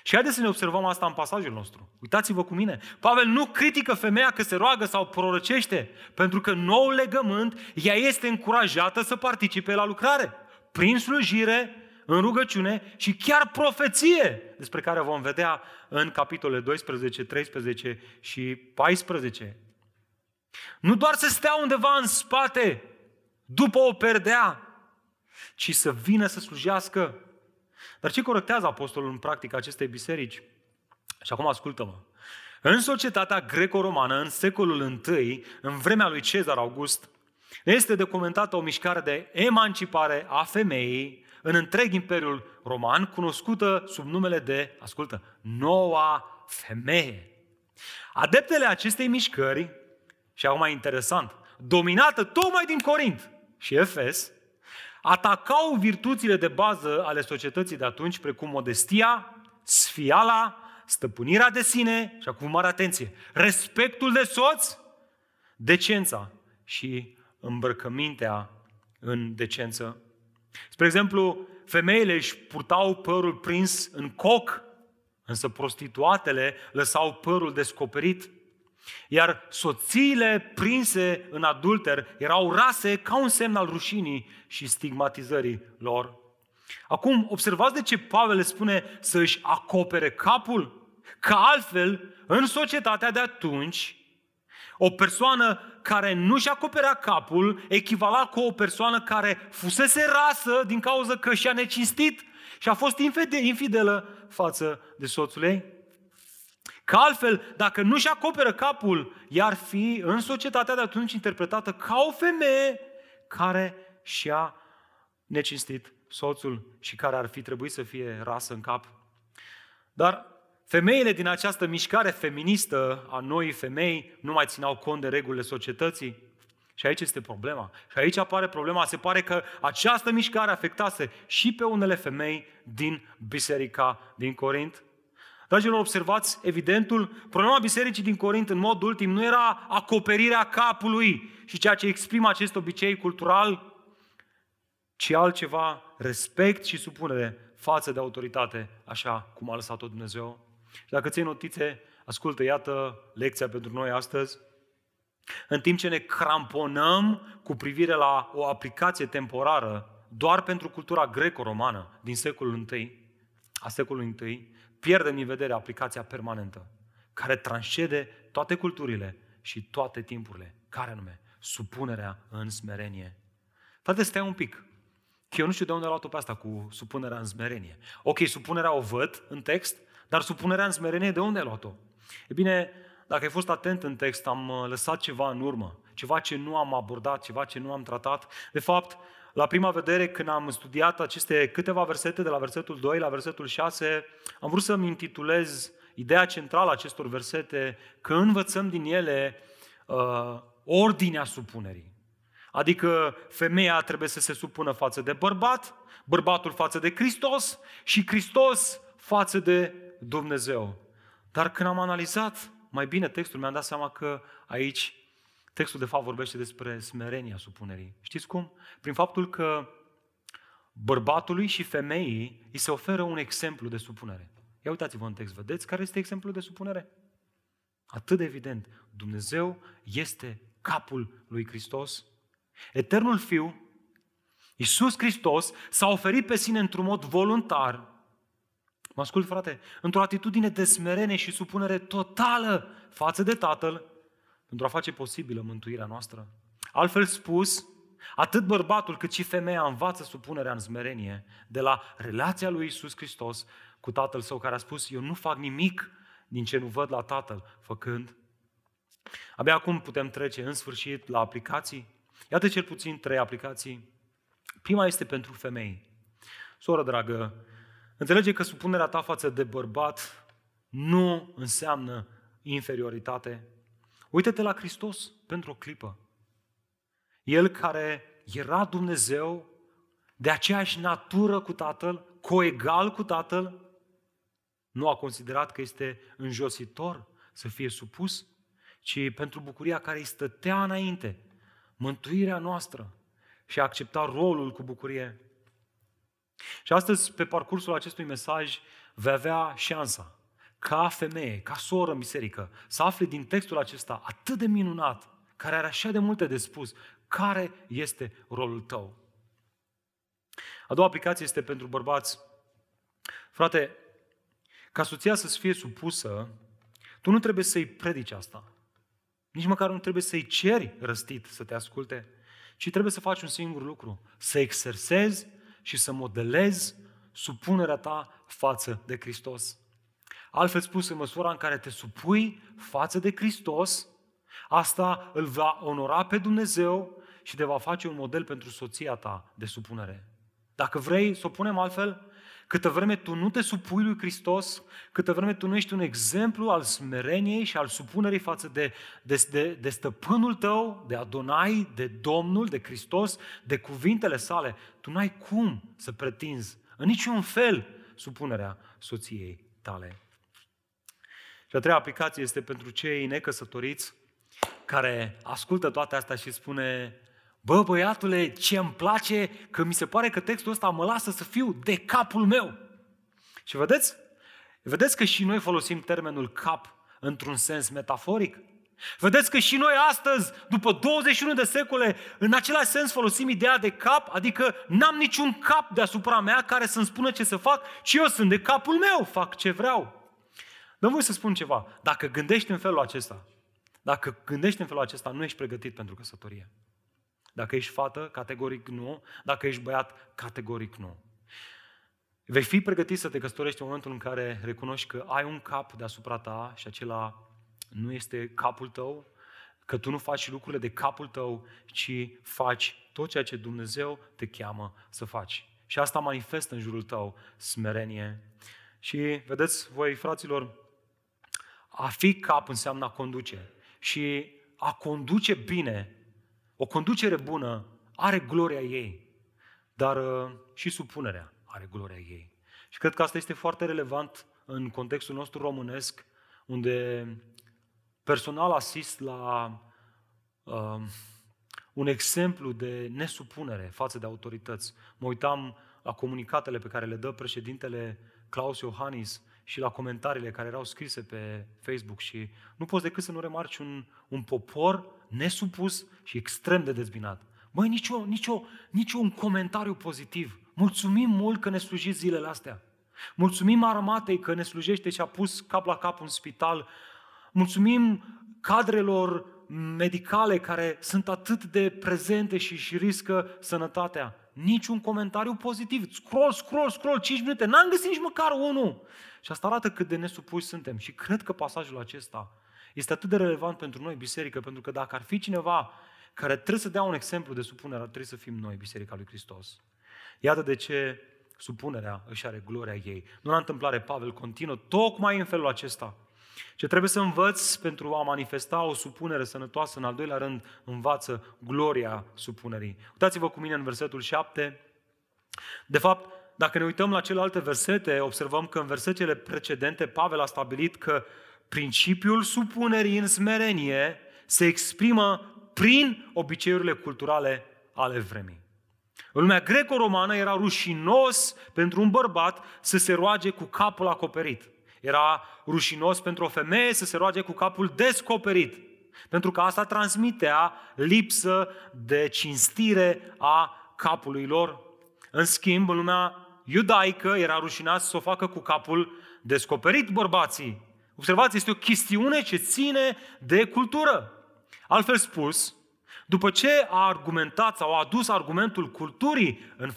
Și haideți să ne observăm asta în pasajul nostru. Uitați-vă cu mine. Pavel nu critică femeia că se roagă sau prorăcește, pentru că noul legământ, ea este încurajată să participe la lucrare, prin slujire, în rugăciune și chiar profeție, despre care vom vedea în capitolele 12, 13 și 14. Nu doar să stea undeva în spate, după o perdea, ci să vină să slujească. Dar ce corectează apostolul în practica acestei biserici? Și acum ascultă-mă. În societatea greco-romană, în secolul I, în vremea lui Cezar August, este documentată o mișcare de emancipare a femeii în întreg Imperiul Roman, cunoscută sub numele de, ascultă, Noua Femeie. Adeptele acestei mișcări, și acum e interesant, dominată tocmai din Corint și Efes, atacau virtuțile de bază ale societății de atunci, precum modestia, sfiala, stăpânirea de sine, și acum mare atenție, respectul de soț, decența și îmbrăcămintea în decență. Spre exemplu, femeile își purtau părul prins în coc, însă prostituatele lăsau părul descoperit, iar soțiile prinse în adulter erau rase ca un semn al rușinii și stigmatizării lor. Acum, observați de ce Pavel le spune să își acopere capul, că altfel, în societatea de atunci, o persoană care nu-și acoperea capul echivala cu o persoană care fusese rasă din cauza că și-a necinstit și a fost infidelă față de soțul ei. Că altfel, dacă nu-și acoperă capul, i-ar fi în societatea de atunci interpretată ca o femeie care și-a necinstit soțul și care ar fi trebuit să fie rasă în cap. Dar femeile din această mișcare feministă a Noii Femei nu mai țineau cont de regulile societății. Și aici este problema. Și aici apare problema. Se pare că această mișcare afectase și pe unele femei din biserica din Corint. Dragilor, observați evidentul, problema bisericii din Corint în mod ultim nu era acoperirea capului și ceea ce exprimă acest obicei cultural, ci altceva, respect și supunere față de autoritate, așa cum a lăsat-o Dumnezeu. Și dacă ții notițe, ascultă, iată lecția pentru noi astăzi. În timp ce ne cramponăm cu privire la o aplicație temporară doar pentru cultura greco-romană din secolul I, pierdem din vedere aplicația permanentă, care transcede toate culturile și toate timpurile. Care anume? Supunerea în smerenie. Frate, stai un pic, că eu nu știu de unde a luat-o pe asta cu supunerea în smerenie. Ok, supunerea o văd în text, dar supunerea în smerenie de unde a luat-o? E bine, dacă ai fost atent în text, am lăsat ceva în urmă. ceva ce nu am abordat, ceva ce nu am tratat. De fapt, la prima vedere, când am studiat aceste câteva versete, de la versetul 2 la versetul 6, am vrut să-mi intitulez ideea centrală a acestor versete, că învățăm din ele ordinea supunerii. Adică femeia trebuie să se supună față de bărbat, bărbatul față de Hristos și Hristos față de Dumnezeu. Dar când am analizat mai bine textul, mi-am dat seama că aici textul de fapt vorbește despre smerenia supunerii. Știți cum? Prin faptul că bărbatului și femeii îi se oferă un exemplu de supunere. Ia uitați-vă în text, vedeți care este exemplul de supunere? Atât de evident, Dumnezeu este capul lui Hristos. Eternul Fiu, Iisus Hristos, s-a oferit pe sine într-un mod voluntar. Mă ascult, frate, într-o atitudine de smerenie și supunere totală față de Tatăl, pentru a face posibilă mântuirea noastră. Altfel spus, atât bărbatul cât și femeia învață supunerea în smerenie de la relația lui Iisus Hristos cu Tatăl Său, care a spus, eu nu fac nimic din ce nu văd la Tatăl făcând. Abia acum putem trece în sfârșit la aplicații. Iată cel puțin 3 aplicații. Prima este pentru femei. Soră dragă, înțelege că supunerea ta față de bărbat nu înseamnă inferioritate. Uită-te la Hristos pentru o clipă. El care era Dumnezeu, de aceeași natură cu Tatăl, coegal cu Tatăl, nu a considerat că este înjositor să fie supus, ci pentru bucuria care îi stătea înainte, mântuirea noastră, și a acceptat rolul cu bucurie. Și astăzi, pe parcursul acestui mesaj, vei avea șansa ca femeie, ca soră în biserică, să afli din textul acesta atât de minunat, care are așa de multe de spus, care este rolul tău. A doua aplicație este pentru bărbați. Frate, ca soția să-ți fie supusă, tu nu trebuie să-i predici asta. Nici măcar nu trebuie să-i ceri răstit să te asculte, ci trebuie să faci un singur lucru, să exersezi și să modelezi supunerea ta față de Hristos. Altfel spus, în măsura în care te supui față de Hristos, asta îl va onora pe Dumnezeu și te va face un model pentru soția ta de supunere. Dacă vrei, să o punem altfel, câtă vreme tu nu te supui lui Hristos, câtă vreme tu nu ești un exemplu al smereniei și al supunerii față de stăpânul tău, de Adonai, de Domnul, de Hristos, de cuvintele sale, tu n-ai cum să pretinzi în niciun fel supunerea soției tale. Și a treia aplicație este pentru cei necăsătoriți care ascultă toate astea și spune, bă, băiatule, ce îmi place că mi se pare că textul ăsta mă lasă să fiu de capul meu. Și vedeți? Vedeți că și noi folosim termenul cap într-un sens metaforic? Vedeți că și noi astăzi, după 21 de secole, în același sens folosim ideea de cap, adică n-am niciun cap deasupra mea care să-mi spună ce să fac, ci eu sunt de capul meu, fac ce vreau. Dă-mi voi să spun ceva, dacă gândești în felul acesta, nu ești pregătit pentru căsătorie. Dacă ești fată, categoric nu. Dacă ești băiat, categoric nu. Vei fi pregătit să te căsătorești în momentul în care recunoști că ai un cap deasupra ta și acela nu este capul tău, că tu nu faci lucrurile de capul tău, ci faci tot ceea ce Dumnezeu te cheamă să faci. Și asta manifestă în jurul tău smerenie. Și vedeți voi, fraților, a fi cap înseamnă a conduce. Și a conduce bine, o conducere bună are gloria ei, dar și supunerea are gloria ei. Și cred că asta este foarte relevant în contextul nostru românesc, unde personal asist la un exemplu de nesupunere față de autorități. Mă uitam la comunicatele pe care le dă președintele Klaus Iohannis și la comentariile care erau scrise pe Facebook și nu poți decât să nu remarci un popor nesupus și extrem de dezbinat. Măi, niciun comentariu pozitiv. Mulțumim mult că ne slujiți zilele astea. Mulțumim armatei că ne slujește și a pus cap la cap un spital. Mulțumim cadrelor medicale care sunt atât de prezente și riscă sănătatea. Niciun comentariu pozitiv. Scroll, 5 minute. N-am găsit nici măcar unul. Și asta arată cât de nesupuși suntem. Și cred că pasajul acesta Este atât de relevant pentru noi, biserică, pentru că dacă ar fi cineva care trebuie să dea un exemplu de supunere, ar trebui să fim noi, Biserica lui Hristos. Iată de ce supunerea își are gloria ei. Nu la întâmplare, Pavel continuă tocmai în felul acesta. Ce trebuie să învăți pentru a manifesta o supunere sănătoasă, în al doilea rând, învață gloria supunerii. Uitați-vă cu mine în versetul 7. De fapt, dacă ne uităm la celelalte versete, observăm că în versetele precedente Pavel a stabilit că principiul supunerii în smerenie se exprimă prin obiceiurile culturale ale vremii. În lumea greco-romană era rușinos pentru un bărbat să se roage cu capul acoperit. Era rușinos pentru o femeie să se roage cu capul descoperit, pentru că asta transmitea lipsă de cinstire a capului lor. În schimb, în lumea iudaică era rușinat să o facă cu capul descoperit bărbații. Observați, este o chestiune ce ține de cultură. Altfel spus, după ce a argumentat sau a adus argumentul culturii în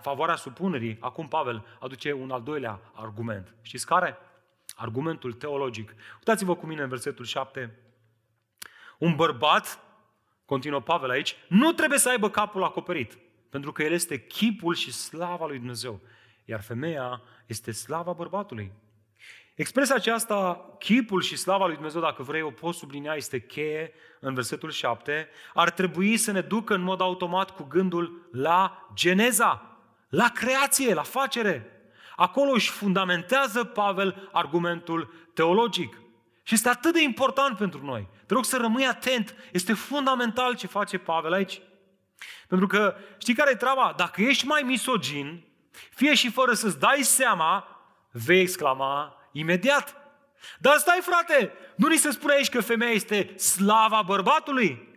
favoarea supunerii, acum Pavel aduce un al doilea argument. Știți care? Argumentul teologic. Uitați-vă cu mine în versetul 7. Un bărbat, continuă Pavel aici, nu trebuie să aibă capul acoperit, pentru că el este chipul și slava lui Dumnezeu, iar femeia este slava bărbatului. Expresia aceasta, chipul și slava lui Dumnezeu, dacă vrei, o poți sublinia, este cheie în versetul 7, ar trebui să ne ducă în mod automat cu gândul la Geneza, la creație, la facere. Acolo își fundamentează Pavel argumentul teologic. Și este atât de important pentru noi. Te rog să rămâi atent, este fundamental ce face Pavel aici. Pentru că știi care e treaba? Dacă ești mai misogin, fie și fără să-ți dai seama, vei exclama imediat: dar stai, frate, nu ni se spune aici că femeia este slava bărbatului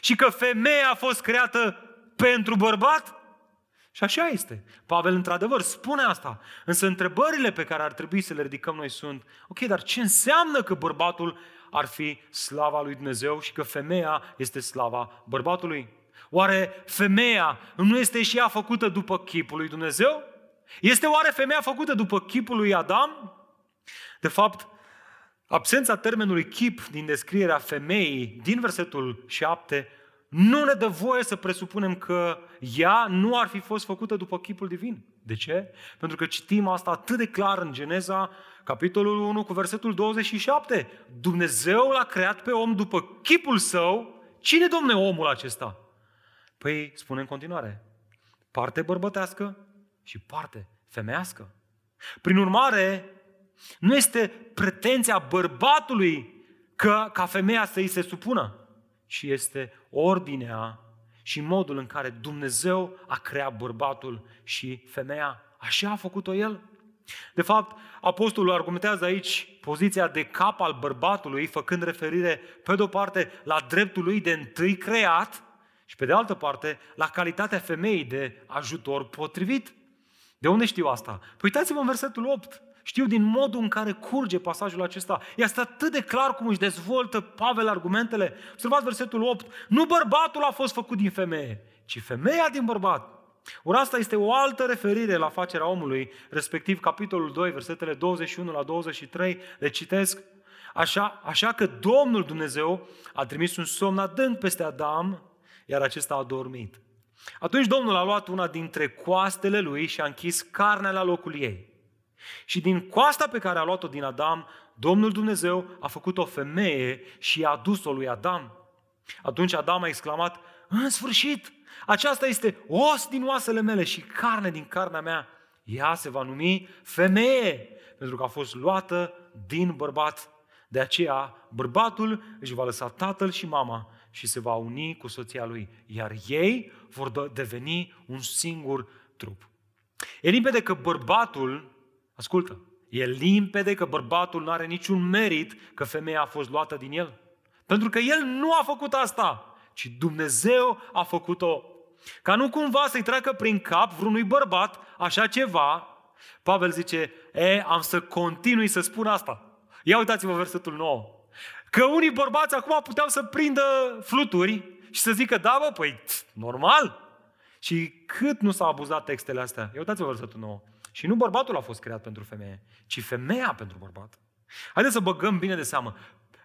și că femeia a fost creată pentru bărbat? Și așa este. Pavel într-adevăr spune asta, însă întrebările pe care ar trebui să le ridicăm noi sunt: ok, dar ce înseamnă că bărbatul ar fi slava lui Dumnezeu și că femeia este slava bărbatului? Oare femeia nu este și ea făcută după chipul lui Dumnezeu? Este oare femeia făcută după chipul lui Adam? De fapt, absența termenului chip din descrierea femeii din versetul 7 nu ne dă voie să presupunem că ea nu ar fi fost făcută după chipul divin. De ce? Pentru că citim asta atât de clar în Geneza, capitolul 1 cu versetul 27. Dumnezeu l-a creat pe om după chipul său. Cine, Domne, omul acesta? Păi, spune în continuare, parte bărbătească și parte femească. Prin urmare, nu este pretenția bărbatului ca femeia să îi se supună, ci este ordinea și modul în care Dumnezeu a creat bărbatul și femeia. Așa a făcut-o El. De fapt, apostolul argumentează aici poziția de cap al bărbatului, făcând referire, pe de-o parte, la dreptul lui de întâi creat și, pe de altă parte, la calitatea femeii de ajutor potrivit. De unde știu asta? Păi uitați-vă în versetul 8. Știu din modul în care curge pasajul acesta. Este atât de clar cum își dezvoltă Pavel argumentele. Observați versetul 8. Nu bărbatul a fost făcut din femeie, ci femeia din bărbat. Ori asta este o altă referire la facerea omului, respectiv capitolul 2, versetele 21 la 23. Le citesc. Așa că Domnul Dumnezeu a trimis un somn adânc peste Adam, iar acesta a dormit. Atunci Domnul a luat una dintre coastele lui și a închis carnea la locul ei. Și din coasta pe care a luat-o din Adam, Domnul Dumnezeu a făcut o femeie și i-a adus-o lui Adam. Atunci Adam a exclamat: în sfârșit, aceasta este os din oasele mele și carne din carnea mea. Ea se va numi femeie, pentru că a fost luată din bărbat. De aceea, bărbatul își va lăsa tatăl și mama și se va uni cu soția lui, iar ei vor deveni un singur trup. E limpede că bărbatul, ascultă, e limpede că bărbatul nu are niciun merit că femeia a fost luată din el. Pentru că el nu a făcut asta, ci Dumnezeu a făcut-o. Ca nu cumva să-i treacă prin cap vreunui bărbat așa ceva, Pavel zice: am să continui să spun asta. Ia uitați-vă versetul 9. Că unii bărbați acum puteau să prindă fluturi și să zică: da, bă, păi, normal. Și cât nu s-au abuzat textele astea. Ia uitați-vă versetul 9. Și nu bărbatul a fost creat pentru femeie, ci femeia pentru bărbat. Haideți să băgăm bine de seamă.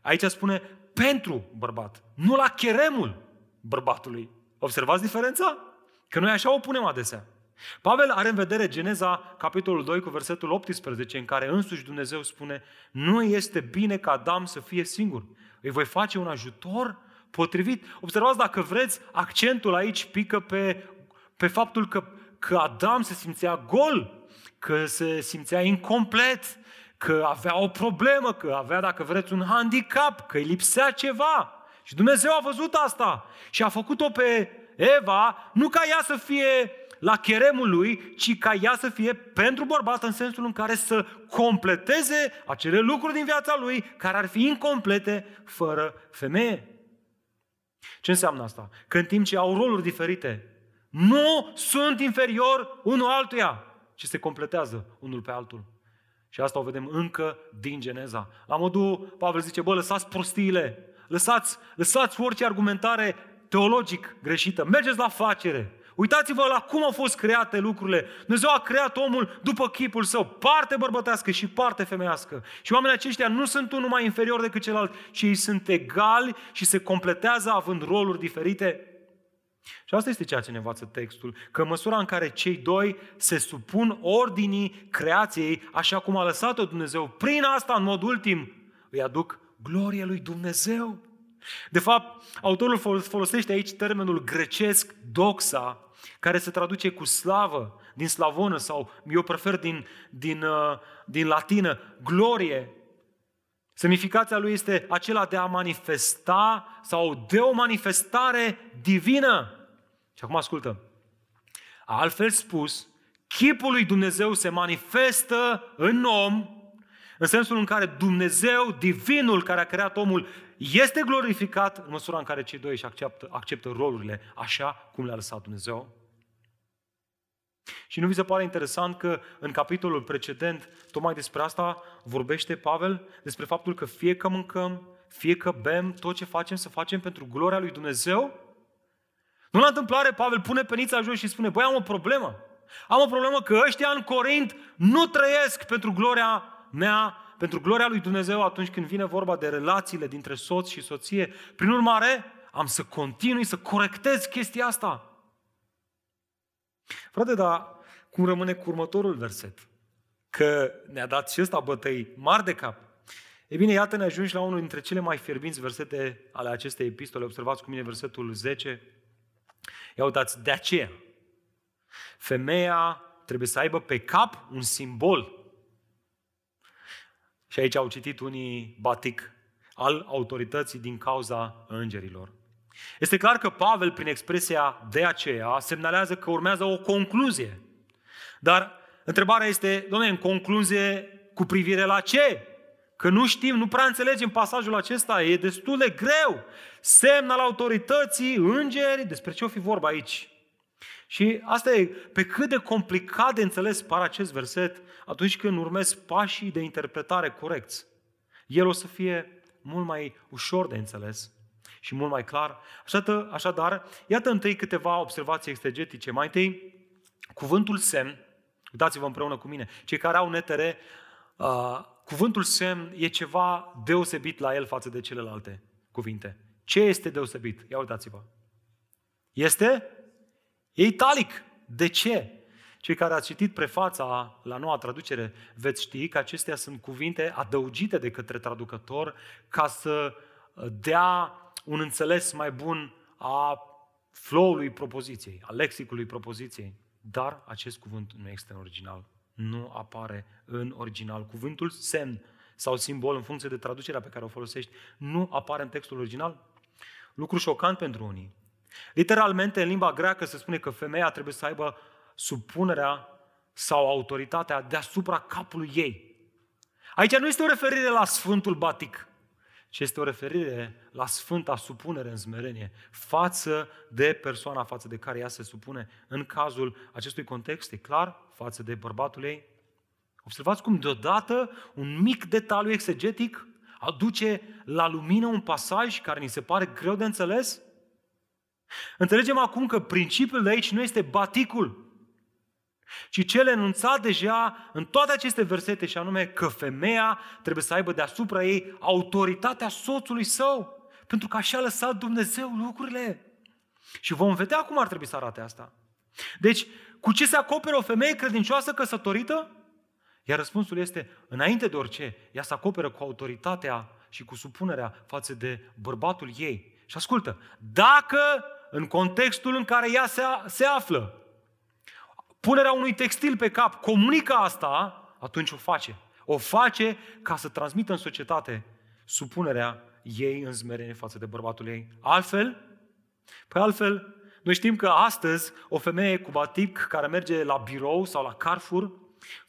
Aici spune pentru bărbat, nu la cheremul bărbatului. Observați diferența? Că noi așa o punem adesea. Pavel are în vedere Geneza, capitolul 2, cu versetul 18, în care însuși Dumnezeu spune: nu este bine ca Adam să fie singur. Îi voi face un ajutor potrivit. Observați, dacă vreți, accentul aici pică pe faptul că Adam se simțea gol, că se simțea incomplet, că avea o problemă, că avea, dacă vreți, un handicap, că îi lipsea ceva. Și Dumnezeu a văzut asta și a făcut-o pe Eva, nu ca ea să fie la cheremul lui, ci ca ea să fie pentru bărbat, în sensul în care să completeze acele lucruri din viața lui care ar fi incomplete fără femeie. Ce înseamnă asta? Că în timp ce au roluri diferite, nu sunt inferior unul altuia, ci se completează unul pe altul. Și asta o vedem încă din Geneza. La modul, Pavel zice, lăsați prostiile, lăsați orice argumentare teologic greșită, mergeți la facere. Uitați-vă la cum au fost create lucrurile. Dumnezeu a creat omul după chipul său, parte bărbătească și parte femeiască. Și oamenii aceștia nu sunt unul mai inferior decât celălalt, ci ei sunt egali și se completează având roluri diferite. Și asta este ceea ce ne învață textul, că în măsura în care cei doi se supun ordinii creației, așa cum a lăsat-o Dumnezeu, prin asta, în mod ultim, îi aduc gloria lui Dumnezeu. De fapt, autorul folosește aici termenul grecesc doxa, care se traduce cu slavă, din slavonă, sau eu prefer din latină, glorie. Semnificația lui este acela de a manifesta sau de o manifestare divină. Și acum ascultă. Altfel spus, chipul lui Dumnezeu se manifestă în om, în sensul în care Dumnezeu, divinul care a creat omul, este glorificat în măsura în care cei doi își acceptă rolurile așa cum le-a lăsat Dumnezeu. Și nu vi se pare interesant că în capitolul precedent, tocmai despre asta vorbește Pavel, despre faptul că fie că mâncăm, fie că bem, tot ce facem, să facem pentru gloria lui Dumnezeu? Nu la întâmplare, Pavel pune penița jos și spune, am o problemă. Am o problemă că ăștia în Corint nu trăiesc pentru gloria mea, pentru gloria lui Dumnezeu atunci când vine vorba de relațiile dintre soț și soție. Prin urmare, am să continui să corectez chestia asta. Frate, dar cum rămâne cu următorul verset? Că ne-a dat și ăsta bătăi mari de cap. Ei bine, iată, ne ajungi la unul dintre cele mai fierbinți versete ale acestei epistole. Observați cu mine versetul 10. Ia uitați, de aceea, femeia trebuie să aibă pe cap un simbol. Și aici au citit unii batic al autorității din cauza îngerilor. Este clar că Pavel, prin expresia de aceea, semnalează că urmează o concluzie. Dar întrebarea este, dom'le, în concluzie cu privire la ce? Că nu știm, nu prea înțelegem pasajul acesta, e destul de greu. Semn al autorității, îngeri, despre ce o fi vorba aici? Și asta e, pe cât de complicat de înțeles par acest verset, atunci când urmezi pașii de interpretare corecți, el o să fie mult mai ușor de înțeles și mult mai clar. Așadar, iată întâi câteva observații exegetice. Mai întâi, cuvântul semn, uitați-vă împreună cu mine, cei care au NTR, cuvântul semn e ceva deosebit la el față de celelalte cuvinte. Ce este deosebit? Ia uitați-vă. E italic. De ce? Cei care ați citit prefața la Noua Traducere veți ști că acestea sunt cuvinte adăugite de către traducător ca să dea un înțeles mai bun a flow-ului propoziției, a lexicului propoziției. Dar acest cuvânt nu este în original. Nu apare în original. Cuvântul semn sau simbol, în funcție de traducerea pe care o folosești, nu apare în textul original. Lucru șocant pentru unii. Literalmente, în limba greacă se spune că femeia trebuie să aibă supunerea sau autoritatea deasupra capului ei. Aici nu este o referire la Sfântul Batic, ci este o referire la sfânta supunere în smerenie față de persoana față de care ea se supune. În cazul acestui context, e clar, față de bărbatul ei. Observați cum deodată un mic detaliu exegetic aduce la lumină un pasaj care ni se pare greu de înțeles. Înțelegem acum că principiul de aici nu este baticul, ci cel enunțat deja în toate aceste versete, și anume că femeia trebuie să aibă deasupra ei autoritatea soțului său, pentru că așa a lăsat Dumnezeu lucrurile. Și vom vedea cum ar trebui să arate asta. Deci, cu ce se acoperă o femeie credincioasă căsătorită? Iar răspunsul este, înainte de orice, ea se acoperă cu autoritatea și cu supunerea față de bărbatul ei. Și ascultă, dacă în contextul în care ea se află, punerea unui textil pe cap comunică asta, atunci o face. O face ca să transmită în societate supunerea ei în smerenie față de bărbatul ei. Altfel, noi știm că astăzi o femeie cu batic care merge la birou sau la Carrefour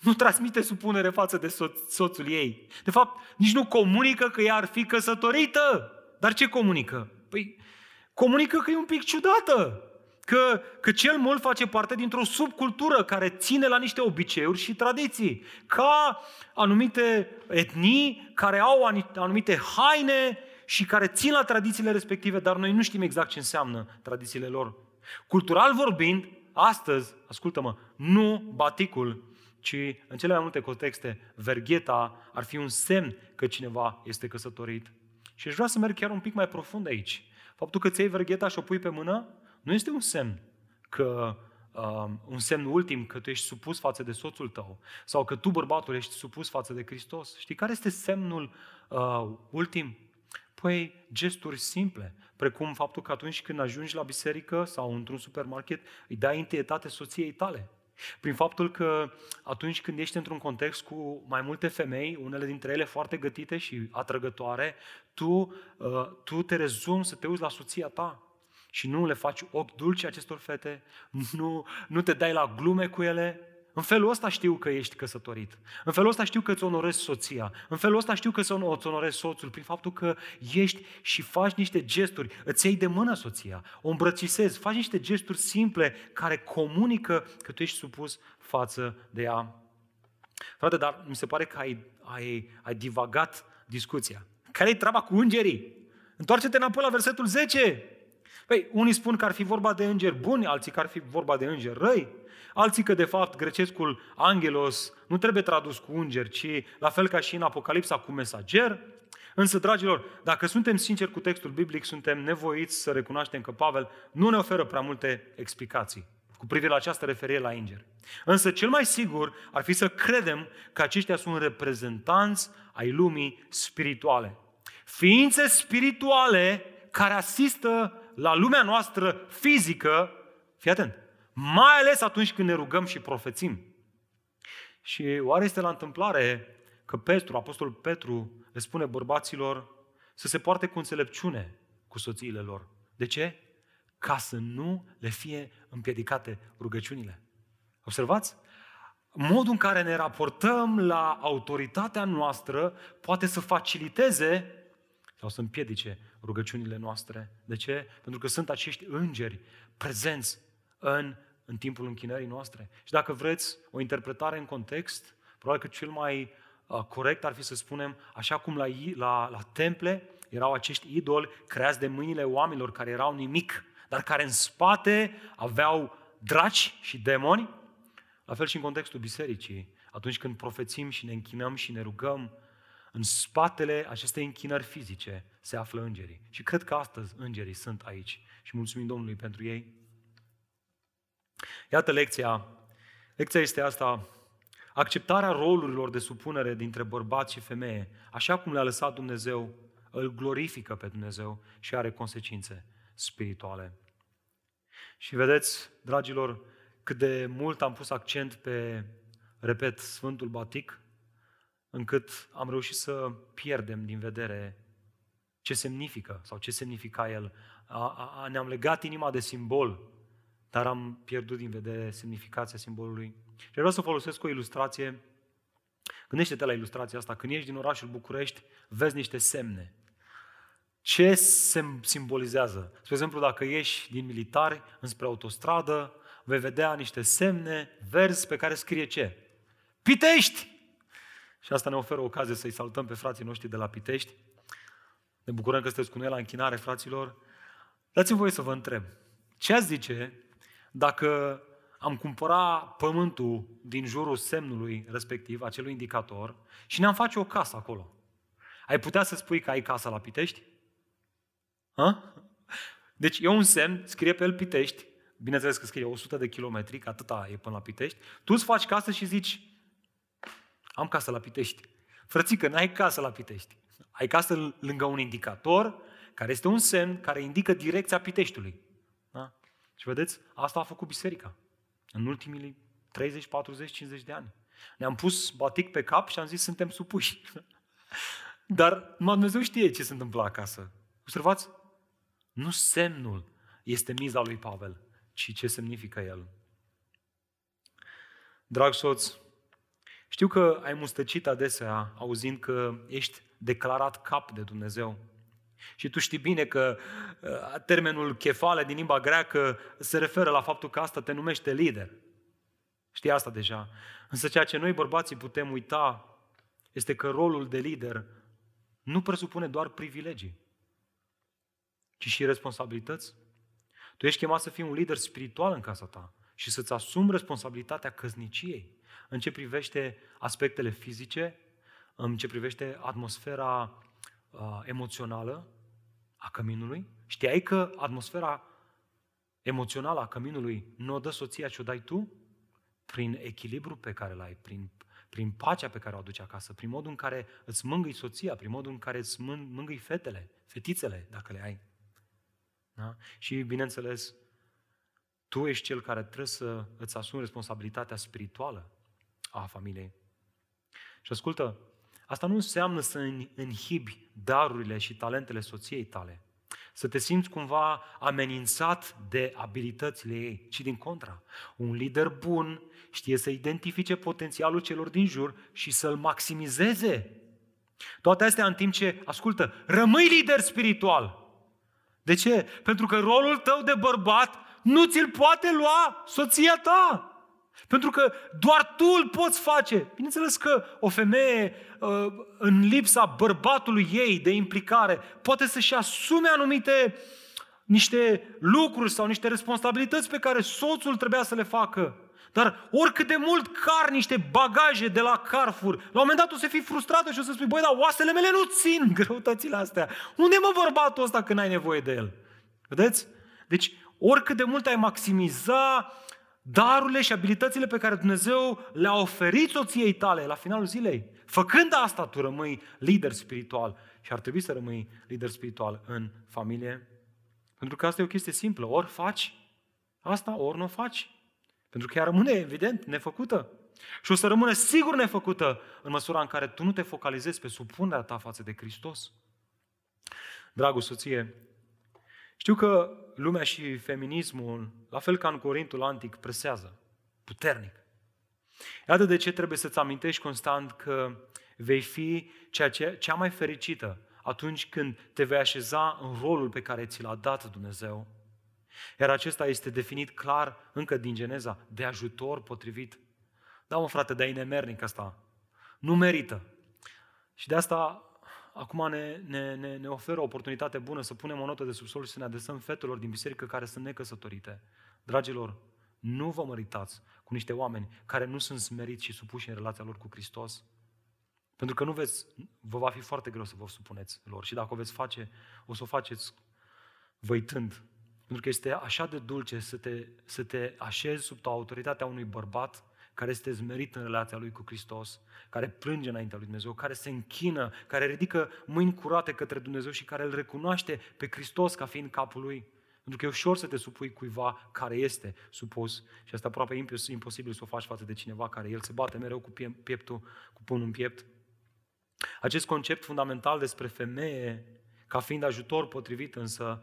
nu transmite supunere față de soțul ei. De fapt, nici nu comunică că ea ar fi căsătorită. Dar ce comunică? Păi, comunică că e un pic ciudată. Că cel mult face parte dintr-o subcultură care ține la niște obiceiuri și tradiții. Ca anumite etnii care au anumite haine și care țin la tradițiile respective, dar noi nu știm exact ce înseamnă tradițiile lor. Cultural vorbind, astăzi, ascultă-mă, nu baticul, ci în cele mai multe contexte, vergheta ar fi un semn că cineva este căsătorit. Și aș vrea să merg chiar un pic mai profund aici. Faptul că îți iei vergheta și o pui pe mână nu este un semn că un semn ultim că tu ești supus față de soțul tău sau că tu, bărbatul, ești supus față de Hristos. Știi care este semnul ultim? Păi gesturi simple, precum faptul că atunci când ajungi la biserică sau într-un supermarket, îi dai întâietate soției tale. Prin faptul că atunci când ești într-un context cu mai multe femei, unele dintre ele foarte gătite și atrăgătoare, tu te rezumi să te uiți la soția ta și nu le faci ochi dulci acestor fete, nu te dai la glume cu ele. În felul ăsta știu că ești căsătorit. În felul ăsta știu că îți onorezi soția. În felul ăsta știu că îți onorezi soțul prin faptul că ești și faci niște gesturi. Îți iei de mână soția, o îmbrățisezi, faci niște gesturi simple care comunică că tu ești supus față de ea. Frate, dar mi se pare că ai divagat discuția. Care e treaba cu îngerii? Întoarce-te înapoi la versetul 10. Păi, unii spun că ar fi vorba de îngeri buni, alții că ar fi vorba de îngeri răi, alții că, de fapt, grecescul angelos nu trebuie tradus cu înger, ci la fel ca și în Apocalipsa cu mesager. Însă, dragilor, dacă suntem sinceri cu textul biblic, suntem nevoiți să recunoaștem că Pavel nu ne oferă prea multe explicații cu privire la această referire la îngeri. Însă, cel mai sigur ar fi să credem că aceștia sunt reprezentanți ai lumii spirituale. Ființe spirituale care asistă la lumea noastră fizică, fii atent, mai ales atunci când ne rugăm și profețim. Și oare este la întâmplare că Apostolul Petru le spune bărbaților să se poarte cu înțelepciune cu soțiile lor? De ce? Ca să nu le fie împiedicate rugăciunile. Observați? Modul în care ne raportăm la autoritatea noastră poate să faciliteze sau să împiedice rugăciunile noastre. De ce? Pentru că sunt acești îngeri prezenți în timpul închinării noastre. Și dacă vreți o interpretare în context, probabil că cel mai corect ar fi să spunem, așa cum la temple erau acești idoli creați de mâinile oamenilor care erau nimic, dar care în spate aveau draci și demoni, la fel și în contextul bisericii, atunci când profețim și ne închinăm și ne rugăm, în spatele acestei închinări fizice se află îngerii. Și cred că astăzi îngerii sunt aici. Și mulțumim Domnului pentru ei. Iată lecția. Lecția este asta. Acceptarea rolurilor de supunere dintre bărbați și femeie, așa cum le-a lăsat Dumnezeu, îl glorifică pe Dumnezeu și are consecințe spirituale. Și vedeți, dragilor, cât de mult am pus accent pe, repet, Sfântul Batic, încât am reușit să pierdem din vedere ce semnifică sau ce semnifica el. Ne-am legat inima de simbol, dar am pierdut din vedere semnificația simbolului. Și vreau să folosesc o ilustrație. Gândește-te la ilustrația asta. Când ești din orașul București, vezi niște semne. Ce simbolizează? Spre exemplu, dacă ieși din Militari înspre autostradă, vei vedea niște semne verzi pe care scrie ce? Pitești! Și asta ne oferă ocazie să-i salutăm pe frații noștri de la Pitești. Ne bucurăm că sunteți cu noi la închinare, fraților. Dați-mi voie să vă întreb. Ce ați zice dacă am cumpăra pământul din jurul semnului respectiv, acelui indicator, și ne-am face o casă acolo. Ai putea să spui că ai casa la Pitești? Ha? Deci e un semn, scrie pe el Pitești, bineînțeles că scrie 100 de kilometri, că atâta e până la Pitești, tu îți faci casă și zici, am casă la Pitești. Frățică, n-ai casă la Pitești. Ai casă lângă un indicator, care este un semn care indică direcția Piteștiului. Da? Și vedeți, asta a făcut biserica în ultimii 30, 40, 50 de ani. Ne-am pus batic pe cap și am zis, suntem supuși. Dar Dumnezeu știe ce se întâmplă acasă. Observați? Nu semnul este miza lui Pavel, ci ce semnifică el. Drag soț, știu că ai mustăcit adesea auzind că ești declarat cap de Dumnezeu. Și tu știi bine că termenul chefale din limba greacă se referă la faptul că asta te numește lider. Știi asta deja. Însă ceea ce noi bărbații putem uita este că rolul de lider nu presupune doar privilegii, ci și responsabilități. Tu ești chemat să fii un lider spiritual în casa ta și să-ți asumi responsabilitatea căsniciei în ce privește aspectele fizice, în ce privește atmosfera emoțională a căminului. Știai că atmosfera emoțională a căminului nu o dă soția, ci o dai tu? Prin echilibru pe care l-ai, prin pacea pe care o aduci acasă, prin modul în care îți mângâi soția, prin modul în care îți mângâi fetițele, dacă le ai. Da? Și, bineînțeles, tu ești cel care trebuie să îți asumi responsabilitatea spirituală a familiei. Și ascultă, asta nu înseamnă să înhibi darurile și talentele soției tale, să te simți cumva amenințat de abilitățile ei, ci din contra. Un lider bun știe să identifice potențialul celor din jur și să-l maximizeze. Toate astea în timp ce, ascultă, rămâi lider spiritual. De ce? Pentru că rolul tău de bărbat nu ți-l poate lua soția ta. Pentru că doar tu îl poți face. Bineînțeles că o femeie, în lipsa bărbatului ei de implicare, poate să-și asume anumite niște lucruri sau niște responsabilități pe care soțul trebuia să le facă. Dar oricât de mult car niște bagaje de la Carrefour, la un moment dat o să fii frustrată și o să spui, băi, dar oasele mele nu țin greutățile astea. Unde mă bărbatul ăsta când ai nevoie de el? Vedeți? Deci oricât de mult ai maximiza darurile și abilitățile pe care Dumnezeu le-a oferit soției tale la finalul zilei, făcând asta, tu rămâi lider spiritual și ar trebui să rămâi lider spiritual în familie. Pentru că asta e o chestie simplă. Ori faci asta, ori nu o faci. Pentru că ea rămâne, evident, nefăcută. Și o să rămână sigur nefăcută în măsura în care tu nu te focalizezi pe supunerea ta față de Hristos. Dragul soție, știu că lumea și feminismul, la fel ca în Corintul antic, presează puternic. Iată de ce trebuie să-ți amintești constant că vei fi cea mai fericită atunci când te vei așeza în rolul pe care ți l-a dat Dumnezeu. Iar acesta este definit clar încă din Geneza, de ajutor potrivit. Da, mă frate, dar e nemernic asta. Nu merită. Și de asta acum ne oferă o oportunitate bună să punem o notă de subsol și să ne adresăm fetelor din biserică care sunt necăsătorite. Dragilor, nu vă măritați cu niște oameni care nu sunt smeriți și supuși în relația lor cu Hristos. Pentru că nu veți, vă va fi foarte greu să vă supuneți lor. Și dacă o veți face, o să o faceți văitând. Pentru că este așa de dulce să te așezi sub autoritatea unui bărbat care este zmerit în relația lui cu Hristos, care plânge înaintea lui Dumnezeu, care se închină, care ridică mâini curate către Dumnezeu și care îl recunoaște pe Hristos ca fiind capul lui. Pentru că e ușor să te supui cuiva care este supus și asta aproape imposibil să o faci față de cineva care el se bate mereu cu pumnul în piept. Acest concept fundamental despre femeie ca fiind ajutor potrivit însă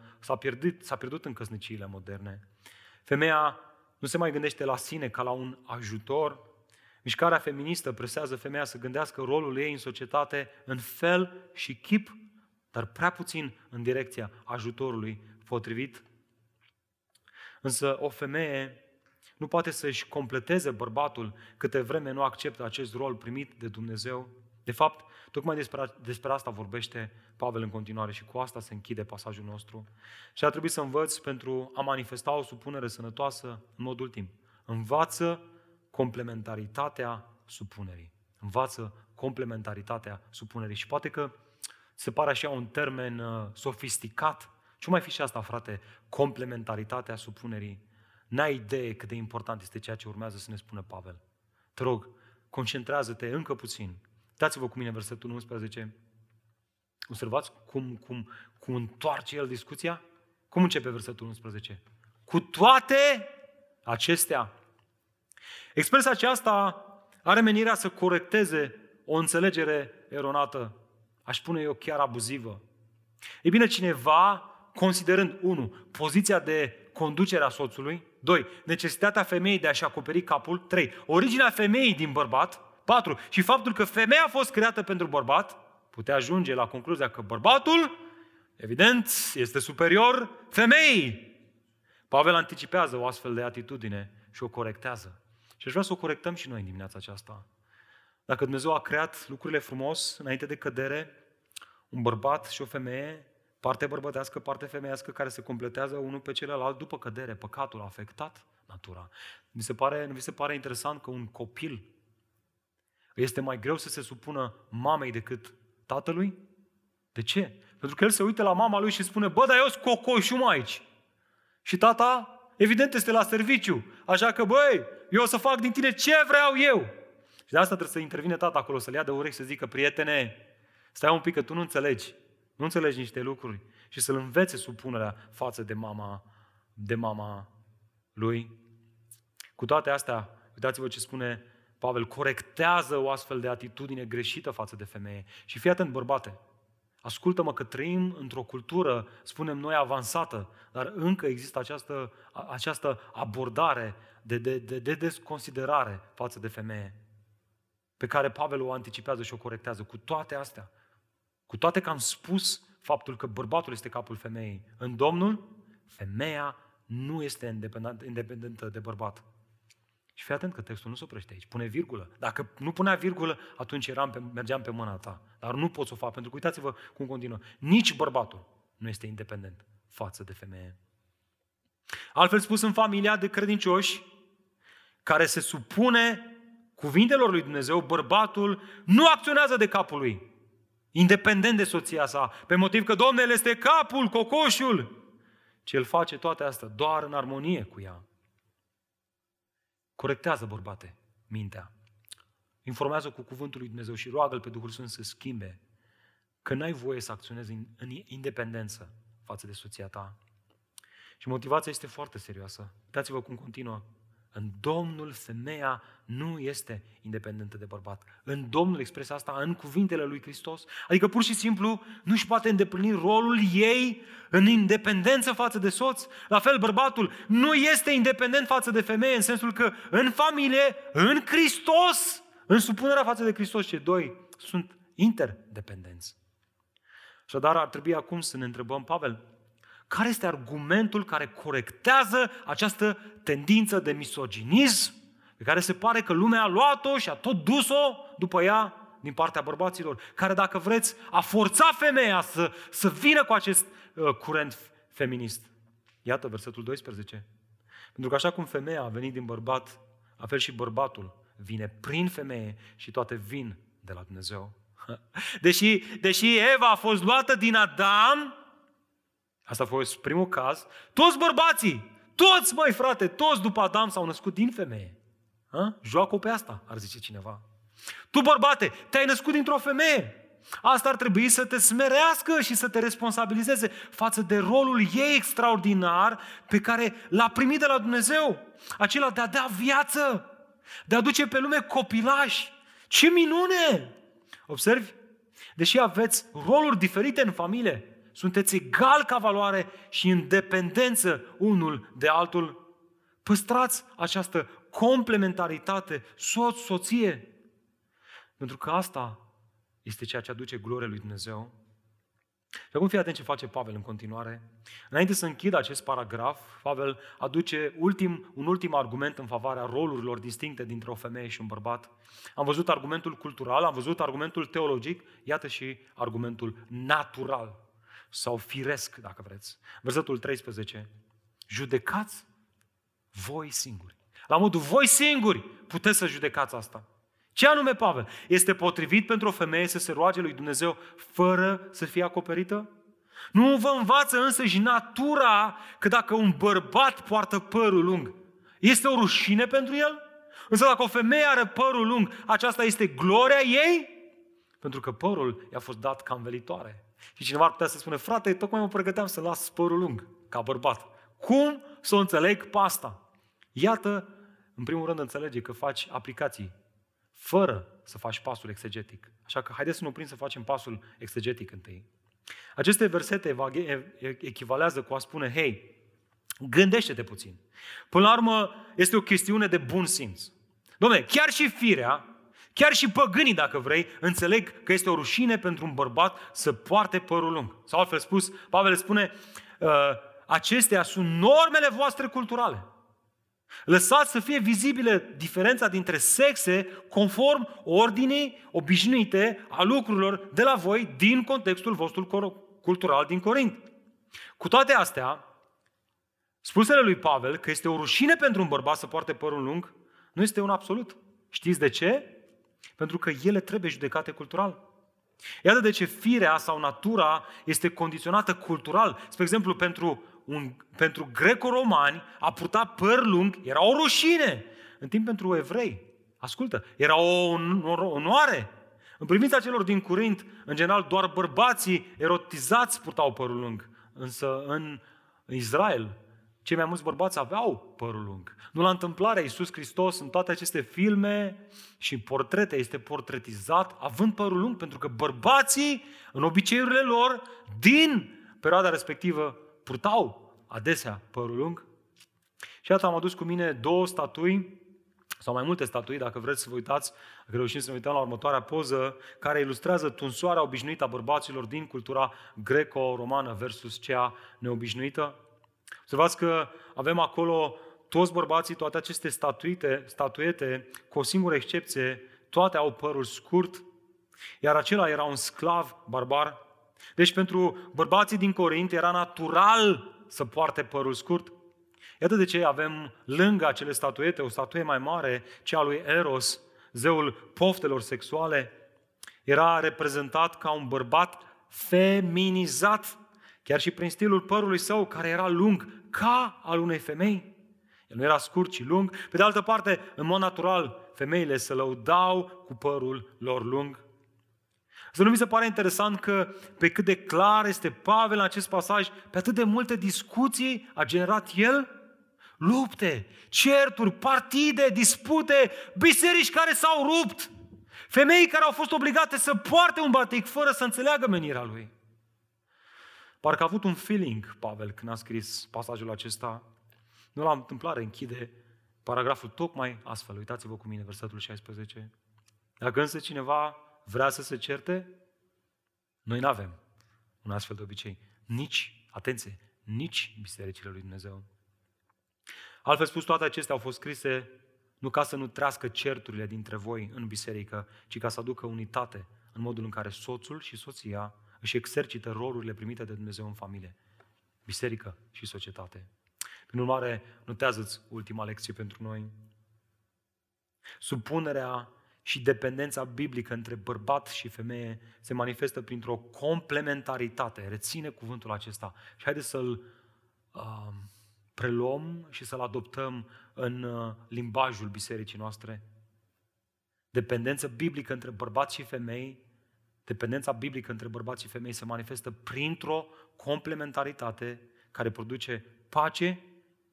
s-a pierdut în căsniciile moderne. Femeia nu se mai gândește la sine ca la un ajutor. Mișcarea feministă presează femeia să gândească rolul ei în societate în fel și chip, dar prea puțin în direcția ajutorului potrivit. Însă o femeie nu poate să-și completeze bărbatul câte vreme nu acceptă acest rol primit de Dumnezeu. De fapt, tocmai despre asta vorbește Pavel în continuare și cu asta se închide pasajul nostru. Și ar trebui să învăț pentru a manifesta o supunere sănătoasă în mod ultim. Învață complementaritatea supunerii. Învață complementaritatea supunerii. Și poate că se pare așa un termen sofisticat. Ce mai fi și asta, frate? Complementaritatea supunerii. N-ai idee cât de important este ceea ce urmează să ne spună Pavel. Te rog, concentrează-te încă puțin. Dați-vă cu mine versetul 11. Observați cum întoarce el discuția? Cum începe versetul 11? Cu toate acestea. Expresia aceasta are menirea să corecteze o înțelegere eronată, aș spune eu chiar abuzivă. Ei bine, cineva, considerând 1. Poziția de conducere a soțului, 2. Necesitatea femeii de a-și acoperi capul, 3. Originea femeii din bărbat, 4. Și faptul că femeia a fost creată pentru bărbat, putea ajunge la concluzia că bărbatul, evident, este superior femeii. Pavel anticipează o astfel de atitudine și o corectează. Și aș vrea să o corectăm și noi în dimineața aceasta. Dacă Dumnezeu a creat lucrurile frumos, înainte de cădere, un bărbat și o femeie, parte bărbătească, parte femeiască, care se completează unul pe celălalt după cădere. Păcatul a afectat natura. Nu vi se pare interesant că un copil este mai greu să se supună mamei decât tatălui? De ce? Pentru că el se uită la mama lui și spune, bă, dar eu sunt cocoșum aici. Și tata, evident, este la serviciu. Așa că, băi, eu o să fac din tine ce vreau eu. Și de asta trebuie să intervine tata acolo, să-l ia de urechi, să zică, prietene, stai un pic că tu nu înțelegi. Nu înțelegi niște lucruri și să-l învețe supunerea față de mama lui. Cu toate astea, uitați-vă ce spune Pavel, corectează o astfel de atitudine greșită față de femeie. Și fii atent, bărbate, ascultă-mă că trăim într-o cultură, spunem noi, avansată, dar încă există această abordare de desconsiderare față de femeie, pe care Pavel o anticipează și o corectează. Cu toate astea, cu toate că am spus faptul că bărbatul este capul femeii, în Domnul, femeia nu este independentă de bărbat. Și fii atent că textul nu se oprește aici, pune virgulă. Dacă nu punea virgulă, atunci mergeam pe mâna ta. Dar nu pot să o fac, pentru că uitați-vă cum continuă. Nici bărbatul nu este independent față de femeie. Altfel spus, în familia de credincioși care se supune cuvintelor lui Dumnezeu, bărbatul nu acționează de capul lui, independent de soția sa, pe motiv că Domnul este capul, cocoșul, ci el face toate astea doar în armonie cu ea. Corectează, bărbate, mintea. Informează cu cuvântul lui Dumnezeu și roagă-L pe Duhul Sfânt să schimbe că n-ai voie să acționezi în independență față de soția ta. Și motivația este foarte serioasă. Uitați-vă cum continuă. În Domnul, femeia nu este independentă de bărbat. În Domnul, expresa asta în cuvintele lui Hristos. Adică pur și simplu nu își poate îndeplini rolul ei în independență față de soț. La fel, bărbatul nu este independent față de femeie, în sensul că în familie, în Hristos, în supunerea față de Hristos, cei doi sunt interdependenți. Așadar, ar trebui acum să ne întrebăm, Pavel, care este argumentul care corectează această tendință de misoginism pe care se pare că lumea a luat-o și a tot dus-o după ea din partea bărbaților, care, dacă vreți, a forțat femeia să vină cu acest curent feminist? Iată versetul 12. Pentru că așa cum femeia a venit din bărbat, la fel și bărbatul vine prin femeie și toate vin de la Dumnezeu. Deși Eva a fost luată din Adam, asta a fost primul caz, toți bărbații, toți, măi frate, toți după Adam s-au născut din femeie. Joacă-o pe asta, ar zice cineva. Tu, bărbate, te-ai născut dintr-o femeie. Asta ar trebui să te smerească și să te responsabilizeze față de rolul ei extraordinar pe care l-a primit de la Dumnezeu. Acela de a da viață, de a duce pe lume copilași. Ce minune! Observi? Deși aveți roluri diferite în familie, sunteți egal ca valoare și în dependență unul de altul. Păstrați această complementaritate, soț-soție. Pentru că asta este ceea ce aduce glorie lui Dumnezeu. Și acum fii atent ce face Pavel în continuare. Înainte să închid acest paragraf, Pavel aduce un ultim argument în favoarea rolurilor distincte dintre o femeie și un bărbat. Am văzut argumentul cultural, am văzut argumentul teologic, iată și argumentul natural sau firesc, dacă vreți. Versetul 13. Judecați voi singuri. La modul, voi singuri puteți să judecați asta. Ce anume, Pavel? Este potrivit pentru o femeie să se roage lui Dumnezeu fără să fie acoperită? Nu vă învață însă și natura că dacă un bărbat poartă părul lung, este o rușine pentru el? Însă dacă o femeie are părul lung, aceasta este gloria ei? Pentru că părul i-a fost dat ca învelitoare. Și cineva ar putea să spună, frate, tocmai mă pregăteam să las părul lung, ca bărbat. Cum să o înțeleg pe asta? Iată, în primul rând înțelege că faci aplicații, fără să faci pasul exegetic. Așa că haideți să ne oprim să facem pasul exegetic întâi. Aceste versete echivalează cu a spune, hei, gândește-te puțin. Până la urmă, este o chestiune de bun simț. Dom'le, chiar și firea, chiar și păgânii, dacă vrei, înțeleg că este o rușine pentru un bărbat să poarte părul lung. Sau altfel spus, Pavel spune, acestea sunt normele voastre culturale. Lăsați să fie vizibile diferența dintre sexe conform ordinii obișnuite a lucrurilor de la voi din contextul vostru cultural din Corint. Cu toate astea, spusele lui Pavel că este o rușine pentru un bărbat să poarte părul lung nu este un absolut. Știți de ce? Pentru că ele trebuie judecate cultural. Iată de ce firea sau natura este condiționată cultural. Spre exemplu, pentru greco-romani, a purta păr lung era o rușine, în timp pentru evrei, ascultă, era o onoare. În privința celor din Corint, în general, doar bărbații erotizați purtau părul lung, însă în Israel, cei mai mulți bărbați aveau părul lung. Nu la întâmplare, Iisus Hristos în toate aceste filme și portrete este portretizat având părul lung, pentru că bărbații, în obiceiurile lor, din perioada respectivă, purtau adesea părul lung. Și iată, am adus cu mine două statui, sau mai multe statui, dacă vreți să vă uitați, dacă reușim să ne uităm la următoarea poză, care ilustrează tunsoarea obișnuită a bărbaților din cultura greco-romană versus cea neobișnuită. Observați că avem acolo toți bărbații, toate aceste statuete, cu o singură excepție, toate au părul scurt, iar acela era un sclav barbar. Deci pentru bărbații din Corint era natural să poarte părul scurt. Iată de ce avem lângă acele statuete o statuie mai mare, cea lui Eros, zeul poftelor sexuale. Era reprezentat ca un bărbat feminizat, chiar și prin stilul părului său, care era lung ca al unei femei. El nu era scurt, ci lung. Pe de altă parte, în mod natural, femeile se lăudau cu părul lor lung. Să nu mi se pare interesant că pe cât de clar este Pavel în acest pasaj, pe atât de multe discuții a generat el lupte, certuri, partide, dispute, biserici care s-au rupt, femei care au fost obligate să poarte un batic fără să înțeleagă menirea lui. Parcă a avut un feeling Pavel când a scris pasajul acesta. Nu la întâmplare închide paragraful tocmai astfel. Uitați-vă cu mine versetul 16. Dacă însă cineva vrea să se certe? Noi n-avem un astfel de obicei. Nici bisericile lui Dumnezeu. Altfel spus, toate acestea au fost scrise nu ca să nu trească certurile dintre voi în biserică, ci ca să aducă unitate în modul în care soțul și soția își exercită rolurile primite de Dumnezeu în familie, biserică și societate. Prin urmare, notează-ți ultima lecție pentru noi. Supunerea și dependența biblică între bărbat și femeie se manifestă printr-o complementaritate. Reține cuvântul acesta și haideți să-l preluăm și să-l adoptăm în limbajul bisericii noastre. Dependența biblică între bărbați și femei, dependența biblică între bărbați și femei se manifestă printr-o complementaritate care produce pace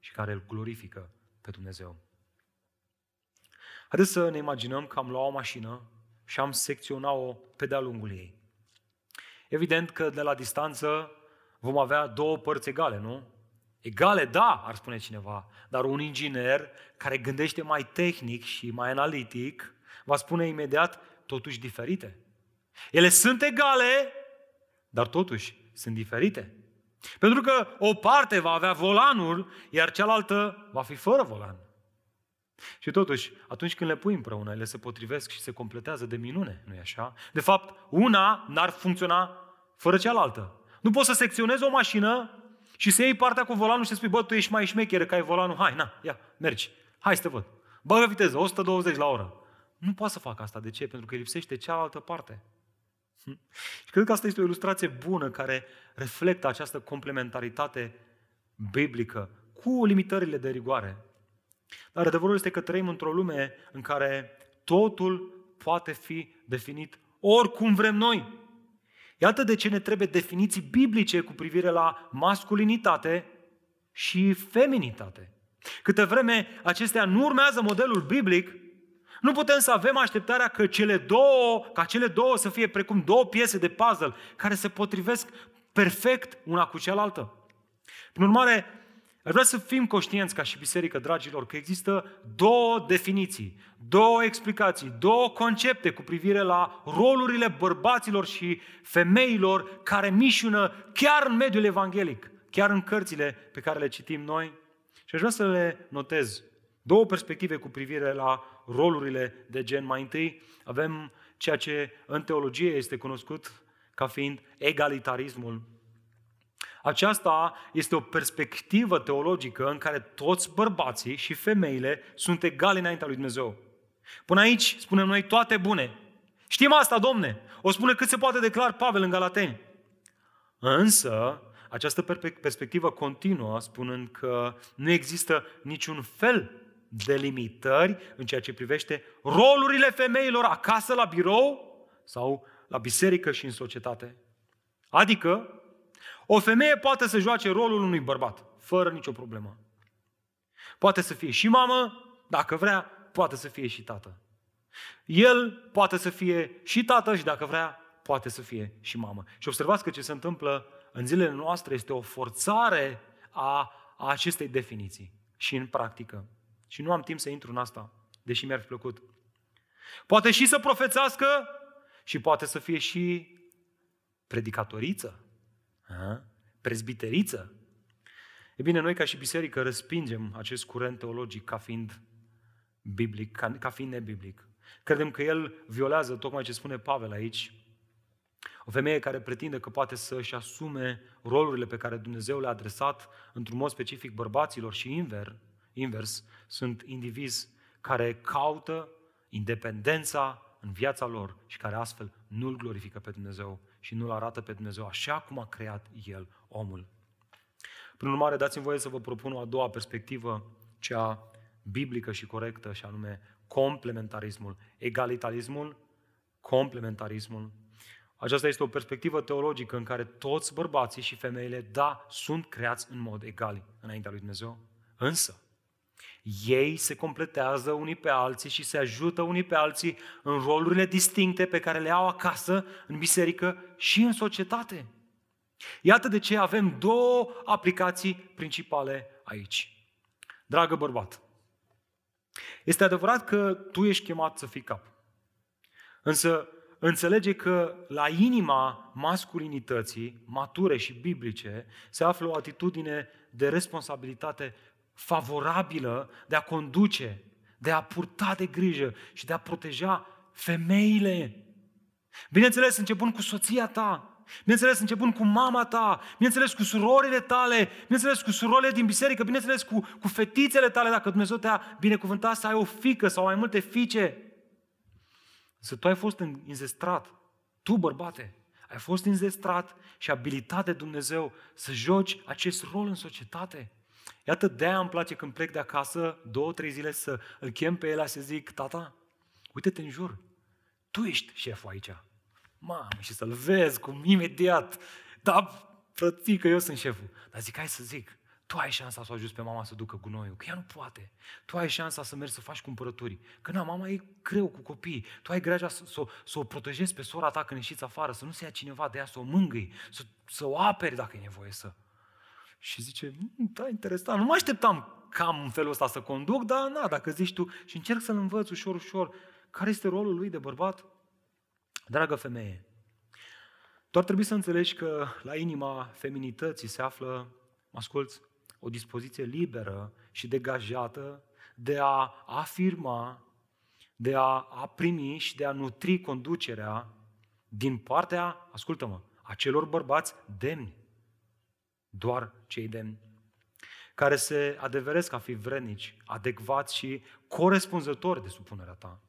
și care îl glorifică pe Dumnezeu. Haideți să ne imaginăm că am luat o mașină și am secționat-o pe de-a lungul ei. Evident că de la distanță vom avea două părți egale, nu? Egale, da, ar spune cineva, dar un inginer care gândește mai tehnic și mai analitic va spune imediat, totuși diferite. Ele sunt egale, dar totuși sunt diferite. Pentru că o parte va avea volanul, iar cealaltă va fi fără volan. Și totuși, atunci când le pui împreună, ele se potrivesc și se completează de minune, nu-i așa? De fapt, una n-ar funcționa fără cealaltă. Nu poți să secționezi o mașină și să iei partea cu volanul și să spui, bă, tu ești mai șmecheră că ai volanul, hai, na, ia, mergi. Hai să te văd. Bagă viteză, 120 la oră. Nu poate să facă asta. De ce? Pentru că lipsește cealaltă parte. Și cred că asta este o ilustrație bună care reflectă această complementaritate biblică cu limitările de rigoare. Dar adevărul este că trăim într-o lume în care totul poate fi definit oricum vrem noi. Iată de ce ne trebuie definiții biblice cu privire la masculinitate și feminitate. Câte vreme acestea nu urmează modelul biblic, nu putem să avem așteptarea că cele două să fie precum două piese de puzzle care se potrivesc perfect una cu cealaltă. Prin urmare, ar vrea să fim conștienți ca și biserică, dragilor, că există două definiții, două explicații, două concepte cu privire la rolurile bărbaților și femeilor care mișună chiar în mediul evanghelic, chiar în cărțile pe care le citim noi. Și aș vrea să le notez. Două perspective cu privire la rolurile de gen. Mai întâi avem ceea ce în teologie este cunoscut ca fiind egalitarismul. Aceasta este o perspectivă teologică în care toți bărbații și femeile sunt egali înaintea lui Dumnezeu. Până aici spunem noi toate bune. Știm asta, Domne! O spune cât se poate de clar Pavel în Galateni. Însă, această perspectivă continuă spunând că nu există niciun fel de limitări în ceea ce privește rolurile femeilor acasă, la birou sau la biserică și în societate. Adică, o femeie poate să joace rolul unui bărbat, fără nicio problemă. Poate să fie și mamă, dacă vrea, poate să fie și tată. El poate să fie și tată și dacă vrea, poate să fie și mamă. Și observați că ce se întâmplă în zilele noastre este o forțare a acestei definiții și în practică. Și nu am timp să intru în asta, deși mi-ar fi plăcut. Poate și să profețească și poate să fie și predicatoriță, prezbiteriță. E bine, noi ca și biserică respingem acest curent teologic ca fiind biblic, ca fiind nebiblic. Credem că el violează tocmai ce spune Pavel aici. O femeie care pretinde că poate să-și asume rolurile pe care Dumnezeu le-a adresat într-un mod specific bărbaților și invers, sunt indivizi care caută independența în viața lor și care astfel nu-L glorifică pe Dumnezeu și nu-L arată pe Dumnezeu așa cum a creat El omul. Prin urmare, dați-mi voie să vă propun o a doua perspectivă, cea biblică și corectă, și anume complementarismul, egalitarismul, complementarismul. Aceasta este o perspectivă teologică în care toți bărbații și femeile, da, sunt creați în mod egal înaintea lui Dumnezeu, însă ei se completează unii pe alții și se ajută unii pe alții în rolurile distincte pe care le au acasă, în biserică și în societate. Iată de ce avem două aplicații principale aici. Dragă bărbat, este adevărat că tu ești chemat să fii cap, însă înțelege că la inima masculinității, mature și biblice, se află o atitudine de responsabilitate favorabilă de a conduce, de a purta de grijă și de a proteja femeile. Bineînțeles, începând cu soția ta, bineînțeles, începând cu mama ta, bineînțeles, cu surorile tale, bineînțeles, cu surorile din biserică, bineînțeles, cu fetițele tale, dacă Dumnezeu te-a binecuvântat să ai o fiică sau mai multe fiice. Să tu ai fost înzestrat, tu bărbate, ai fost înzestrat și abilitat de Dumnezeu să joci acest rol în societate. Iată, de-aia îmi place când plec de acasă 2-3 zile să îl chem pe el și să zic: tata, uite-te în jur, tu ești șeful aici. Mamă, și să-l vezi cum imediat, da, frățică, eu sunt șeful. Dar zic, hai să zic, tu ai șansa să o ajuți pe mama să ducă gunoiul, că ea nu poate. Tu ai șansa să mergi să faci cumpărături, că na, mama e greu cu copiii. Tu ai greaja să o protejezi pe sora ta când ieșiți afară, să nu se ia cineva de ea, să o mângâi, să o aperi dacă e nevoie să... Și zice, da, interesant, nu mă așteptam cam în felul ăsta să conduc, dar na, dacă zici tu... Și încerc să-l învăț ușor, ușor, care este rolul lui de bărbat. Dragă femeie, tu ar trebui să înțelegi că la inima feminității se află, mă asculți, o dispoziție liberă și degajată de a afirma, de a primi și de a nutri conducerea din partea, ascultă-mă, a celor bărbați demni. Doar cei demni. care se adeveresc a fi vrednici, adecvați și corespunzători de supunerea ta.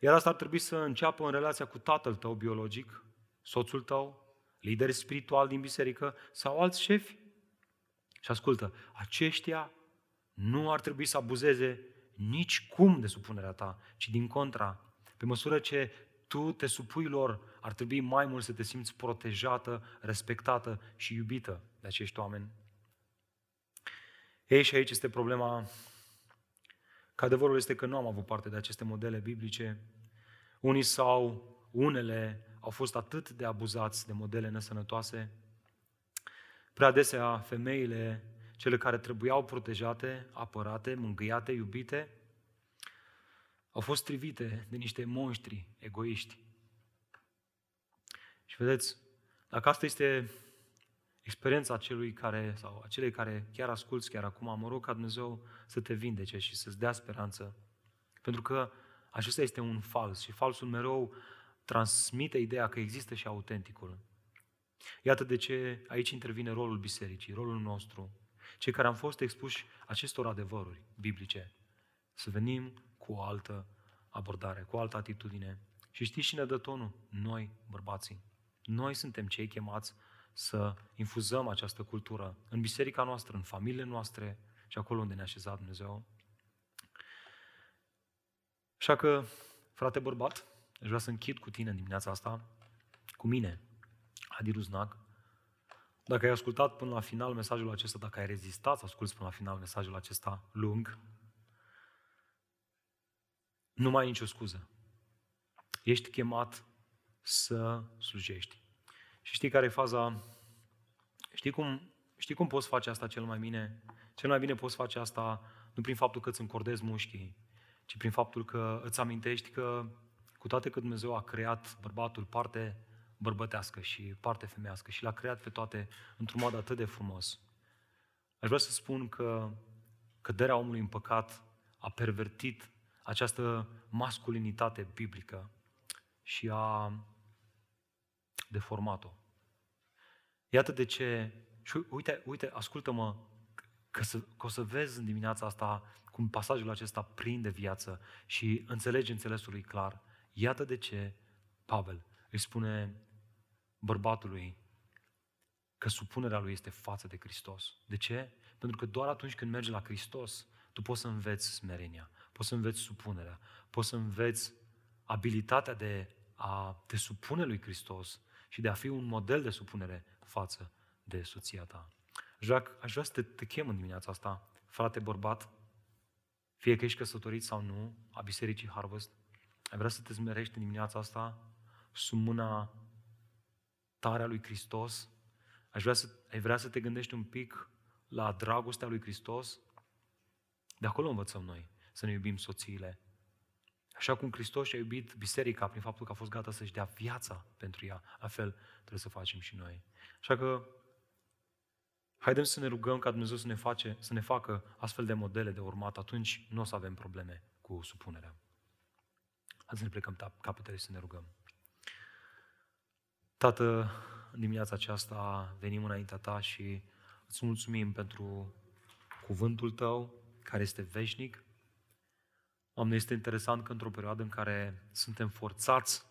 Iar asta ar trebui să înceapă în relația cu tatăl tău biologic, soțul tău, lideri spirituali din biserică sau alți șefi. Și ascultă, aceștia nu ar trebui să abuzeze nici cum de supunerea ta, ci din contra, pe măsură ce tu te supui lor, ar trebui mai mult să te simți protejată, respectată și iubită de acești oameni. Ei, și aici este problema că adevărul este că nu am avut parte de aceste modele biblice. Unii sau unele au fost atât de abuzați de modele nesănătoase. Prea adesea femeile, cele care trebuiau protejate, apărate, mângâiate, iubite, au fost strivite de niște monștri egoiști. Și vedeți, dacă asta este experiența celui care, sau acelei care chiar asculți chiar acum, mă rog ca Dumnezeu să te vindece și să-ți dea speranță. Pentru că acesta este un fals și falsul mereu transmite ideea că există și autenticul. Iată de ce aici intervine rolul bisericii, rolul nostru. Cei care am fost expuși acestor adevăruri biblice, să venim cu o altă abordare, cu o altă atitudine. Și știți cine dă tonul? Noi, bărbații. Noi suntem cei chemați să infuzăm această cultură în biserica noastră, în familiile noastre și acolo unde ne-a așezat Dumnezeu. Așa că, frate bărbat, aș vrea să închid cu tine în dimineața asta, cu mine, Adi Rusnac. Dacă ai ascultat până la final mesajul acesta, dacă ai rezistat să asculți până la final mesajul acesta lung, nu mai ai nicio scuză. Ești chemat să slujești. Și știi care e faza? Știi cum poți face asta cel mai bine? Cel mai bine poți face asta nu prin faptul că îți încordezi mușchii, ci prin faptul că îți amintești că, cu toate că Dumnezeu a creat bărbatul parte bărbătească și parte femeiască și l-a creat pe toate într-un mod atât de frumos. Aș vrea să spun că căderea omului în păcat a pervertit această masculinitate biblică și a deformat-o. Iată de ce, și uite, ascultă-mă, că o să vezi în dimineața asta cum pasajul acesta prinde viață și înțelegi înțelesul lui clar. Iată de ce Pavel îi spune bărbatului că supunerea lui este față de Hristos. De ce? Pentru că doar atunci când mergi la Hristos, tu poți să înveți smerenia, poți să înveți supunerea, poți să înveți abilitatea de a te supune lui Hristos și de a fi un model de supunere față de soția ta. Aș vrea să te chem în dimineața asta, frate bărbat, fie că ești căsătorit sau nu, a Bisericii Harvest, ai vrea să te smerești în dimineața asta sub mâna tare a lui Hristos, ai vrea să te gândești un pic la dragostea lui Hristos. De acolo învățăm noi să ne iubim soțiile. Așa cum Hristos și-a iubit biserica prin faptul că a fost gata să-și dea viața pentru ea, la fel trebuie să facem și noi. Așa că haidem să ne rugăm ca Dumnezeu să ne facă astfel de modele de urmat, atunci nu o să avem probleme cu supunerea. Hai să ne plecăm capetele și să ne rugăm. Tată, în dimineața aceasta venim înaintea ta și îți mulțumim pentru cuvântul tău care este veșnic. Doamne, este interesant că într-o perioadă în care suntem forțați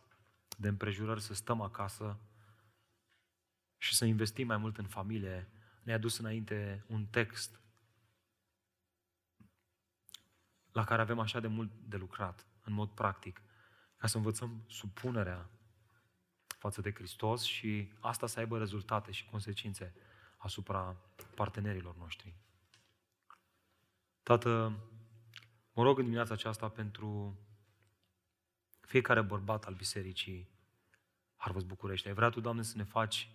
de împrejurări să stăm acasă și să investim mai mult în familie, ne-a dus înainte un text la care avem așa de mult de lucrat, în mod practic, ca să învățăm supunerea față de Hristos și asta să aibă rezultate și consecințe asupra partenerilor noștri. Tată, mă rog în dimineața aceasta pentru fiecare bărbat al Bisericii Harvest București. Ai vrea tu, Doamne, să ne faci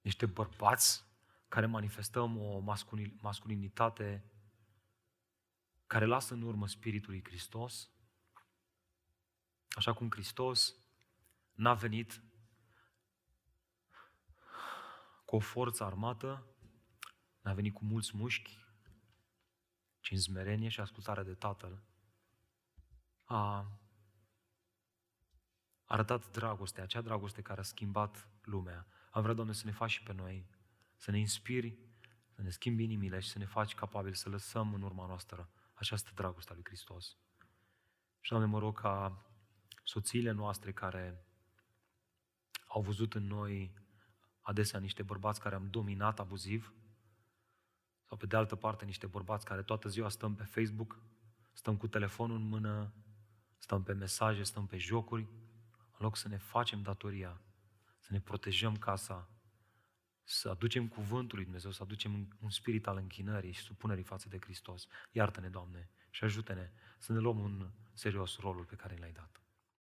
niște bărbați care manifestăm o masculinitate care lasă în urmă Spiritul lui Hristos, așa cum Hristos n-a venit cu o forță armată, n-a venit cu mulți mușchi, ci în smerenie și ascultare de Tatăl. A arătat dragostea, acea dragoste care a schimbat lumea. Am vrea, Doamne, să ne faci și pe noi, să ne inspiri să ne schimbi inimile și să ne faci capabili să lăsăm în urma noastră această dragoste a lui Hristos. Și, Doamne, mă rog ca soțiile noastre care au văzut în noi adesea niște bărbați care am dominat abuziv, sau pe de altă parte niște bărbați care toată ziua stăm pe Facebook, stăm cu telefonul în mână, stăm pe mesaje, stăm pe jocuri, în loc să ne facem datoria, să ne protejăm casa, să aducem cuvântul lui Dumnezeu, să aducem un spirit al închinării și supunerii față de Hristos. Iartă-ne, Doamne, și ajută-ne să ne luăm în serios rolul pe care l-ai dat.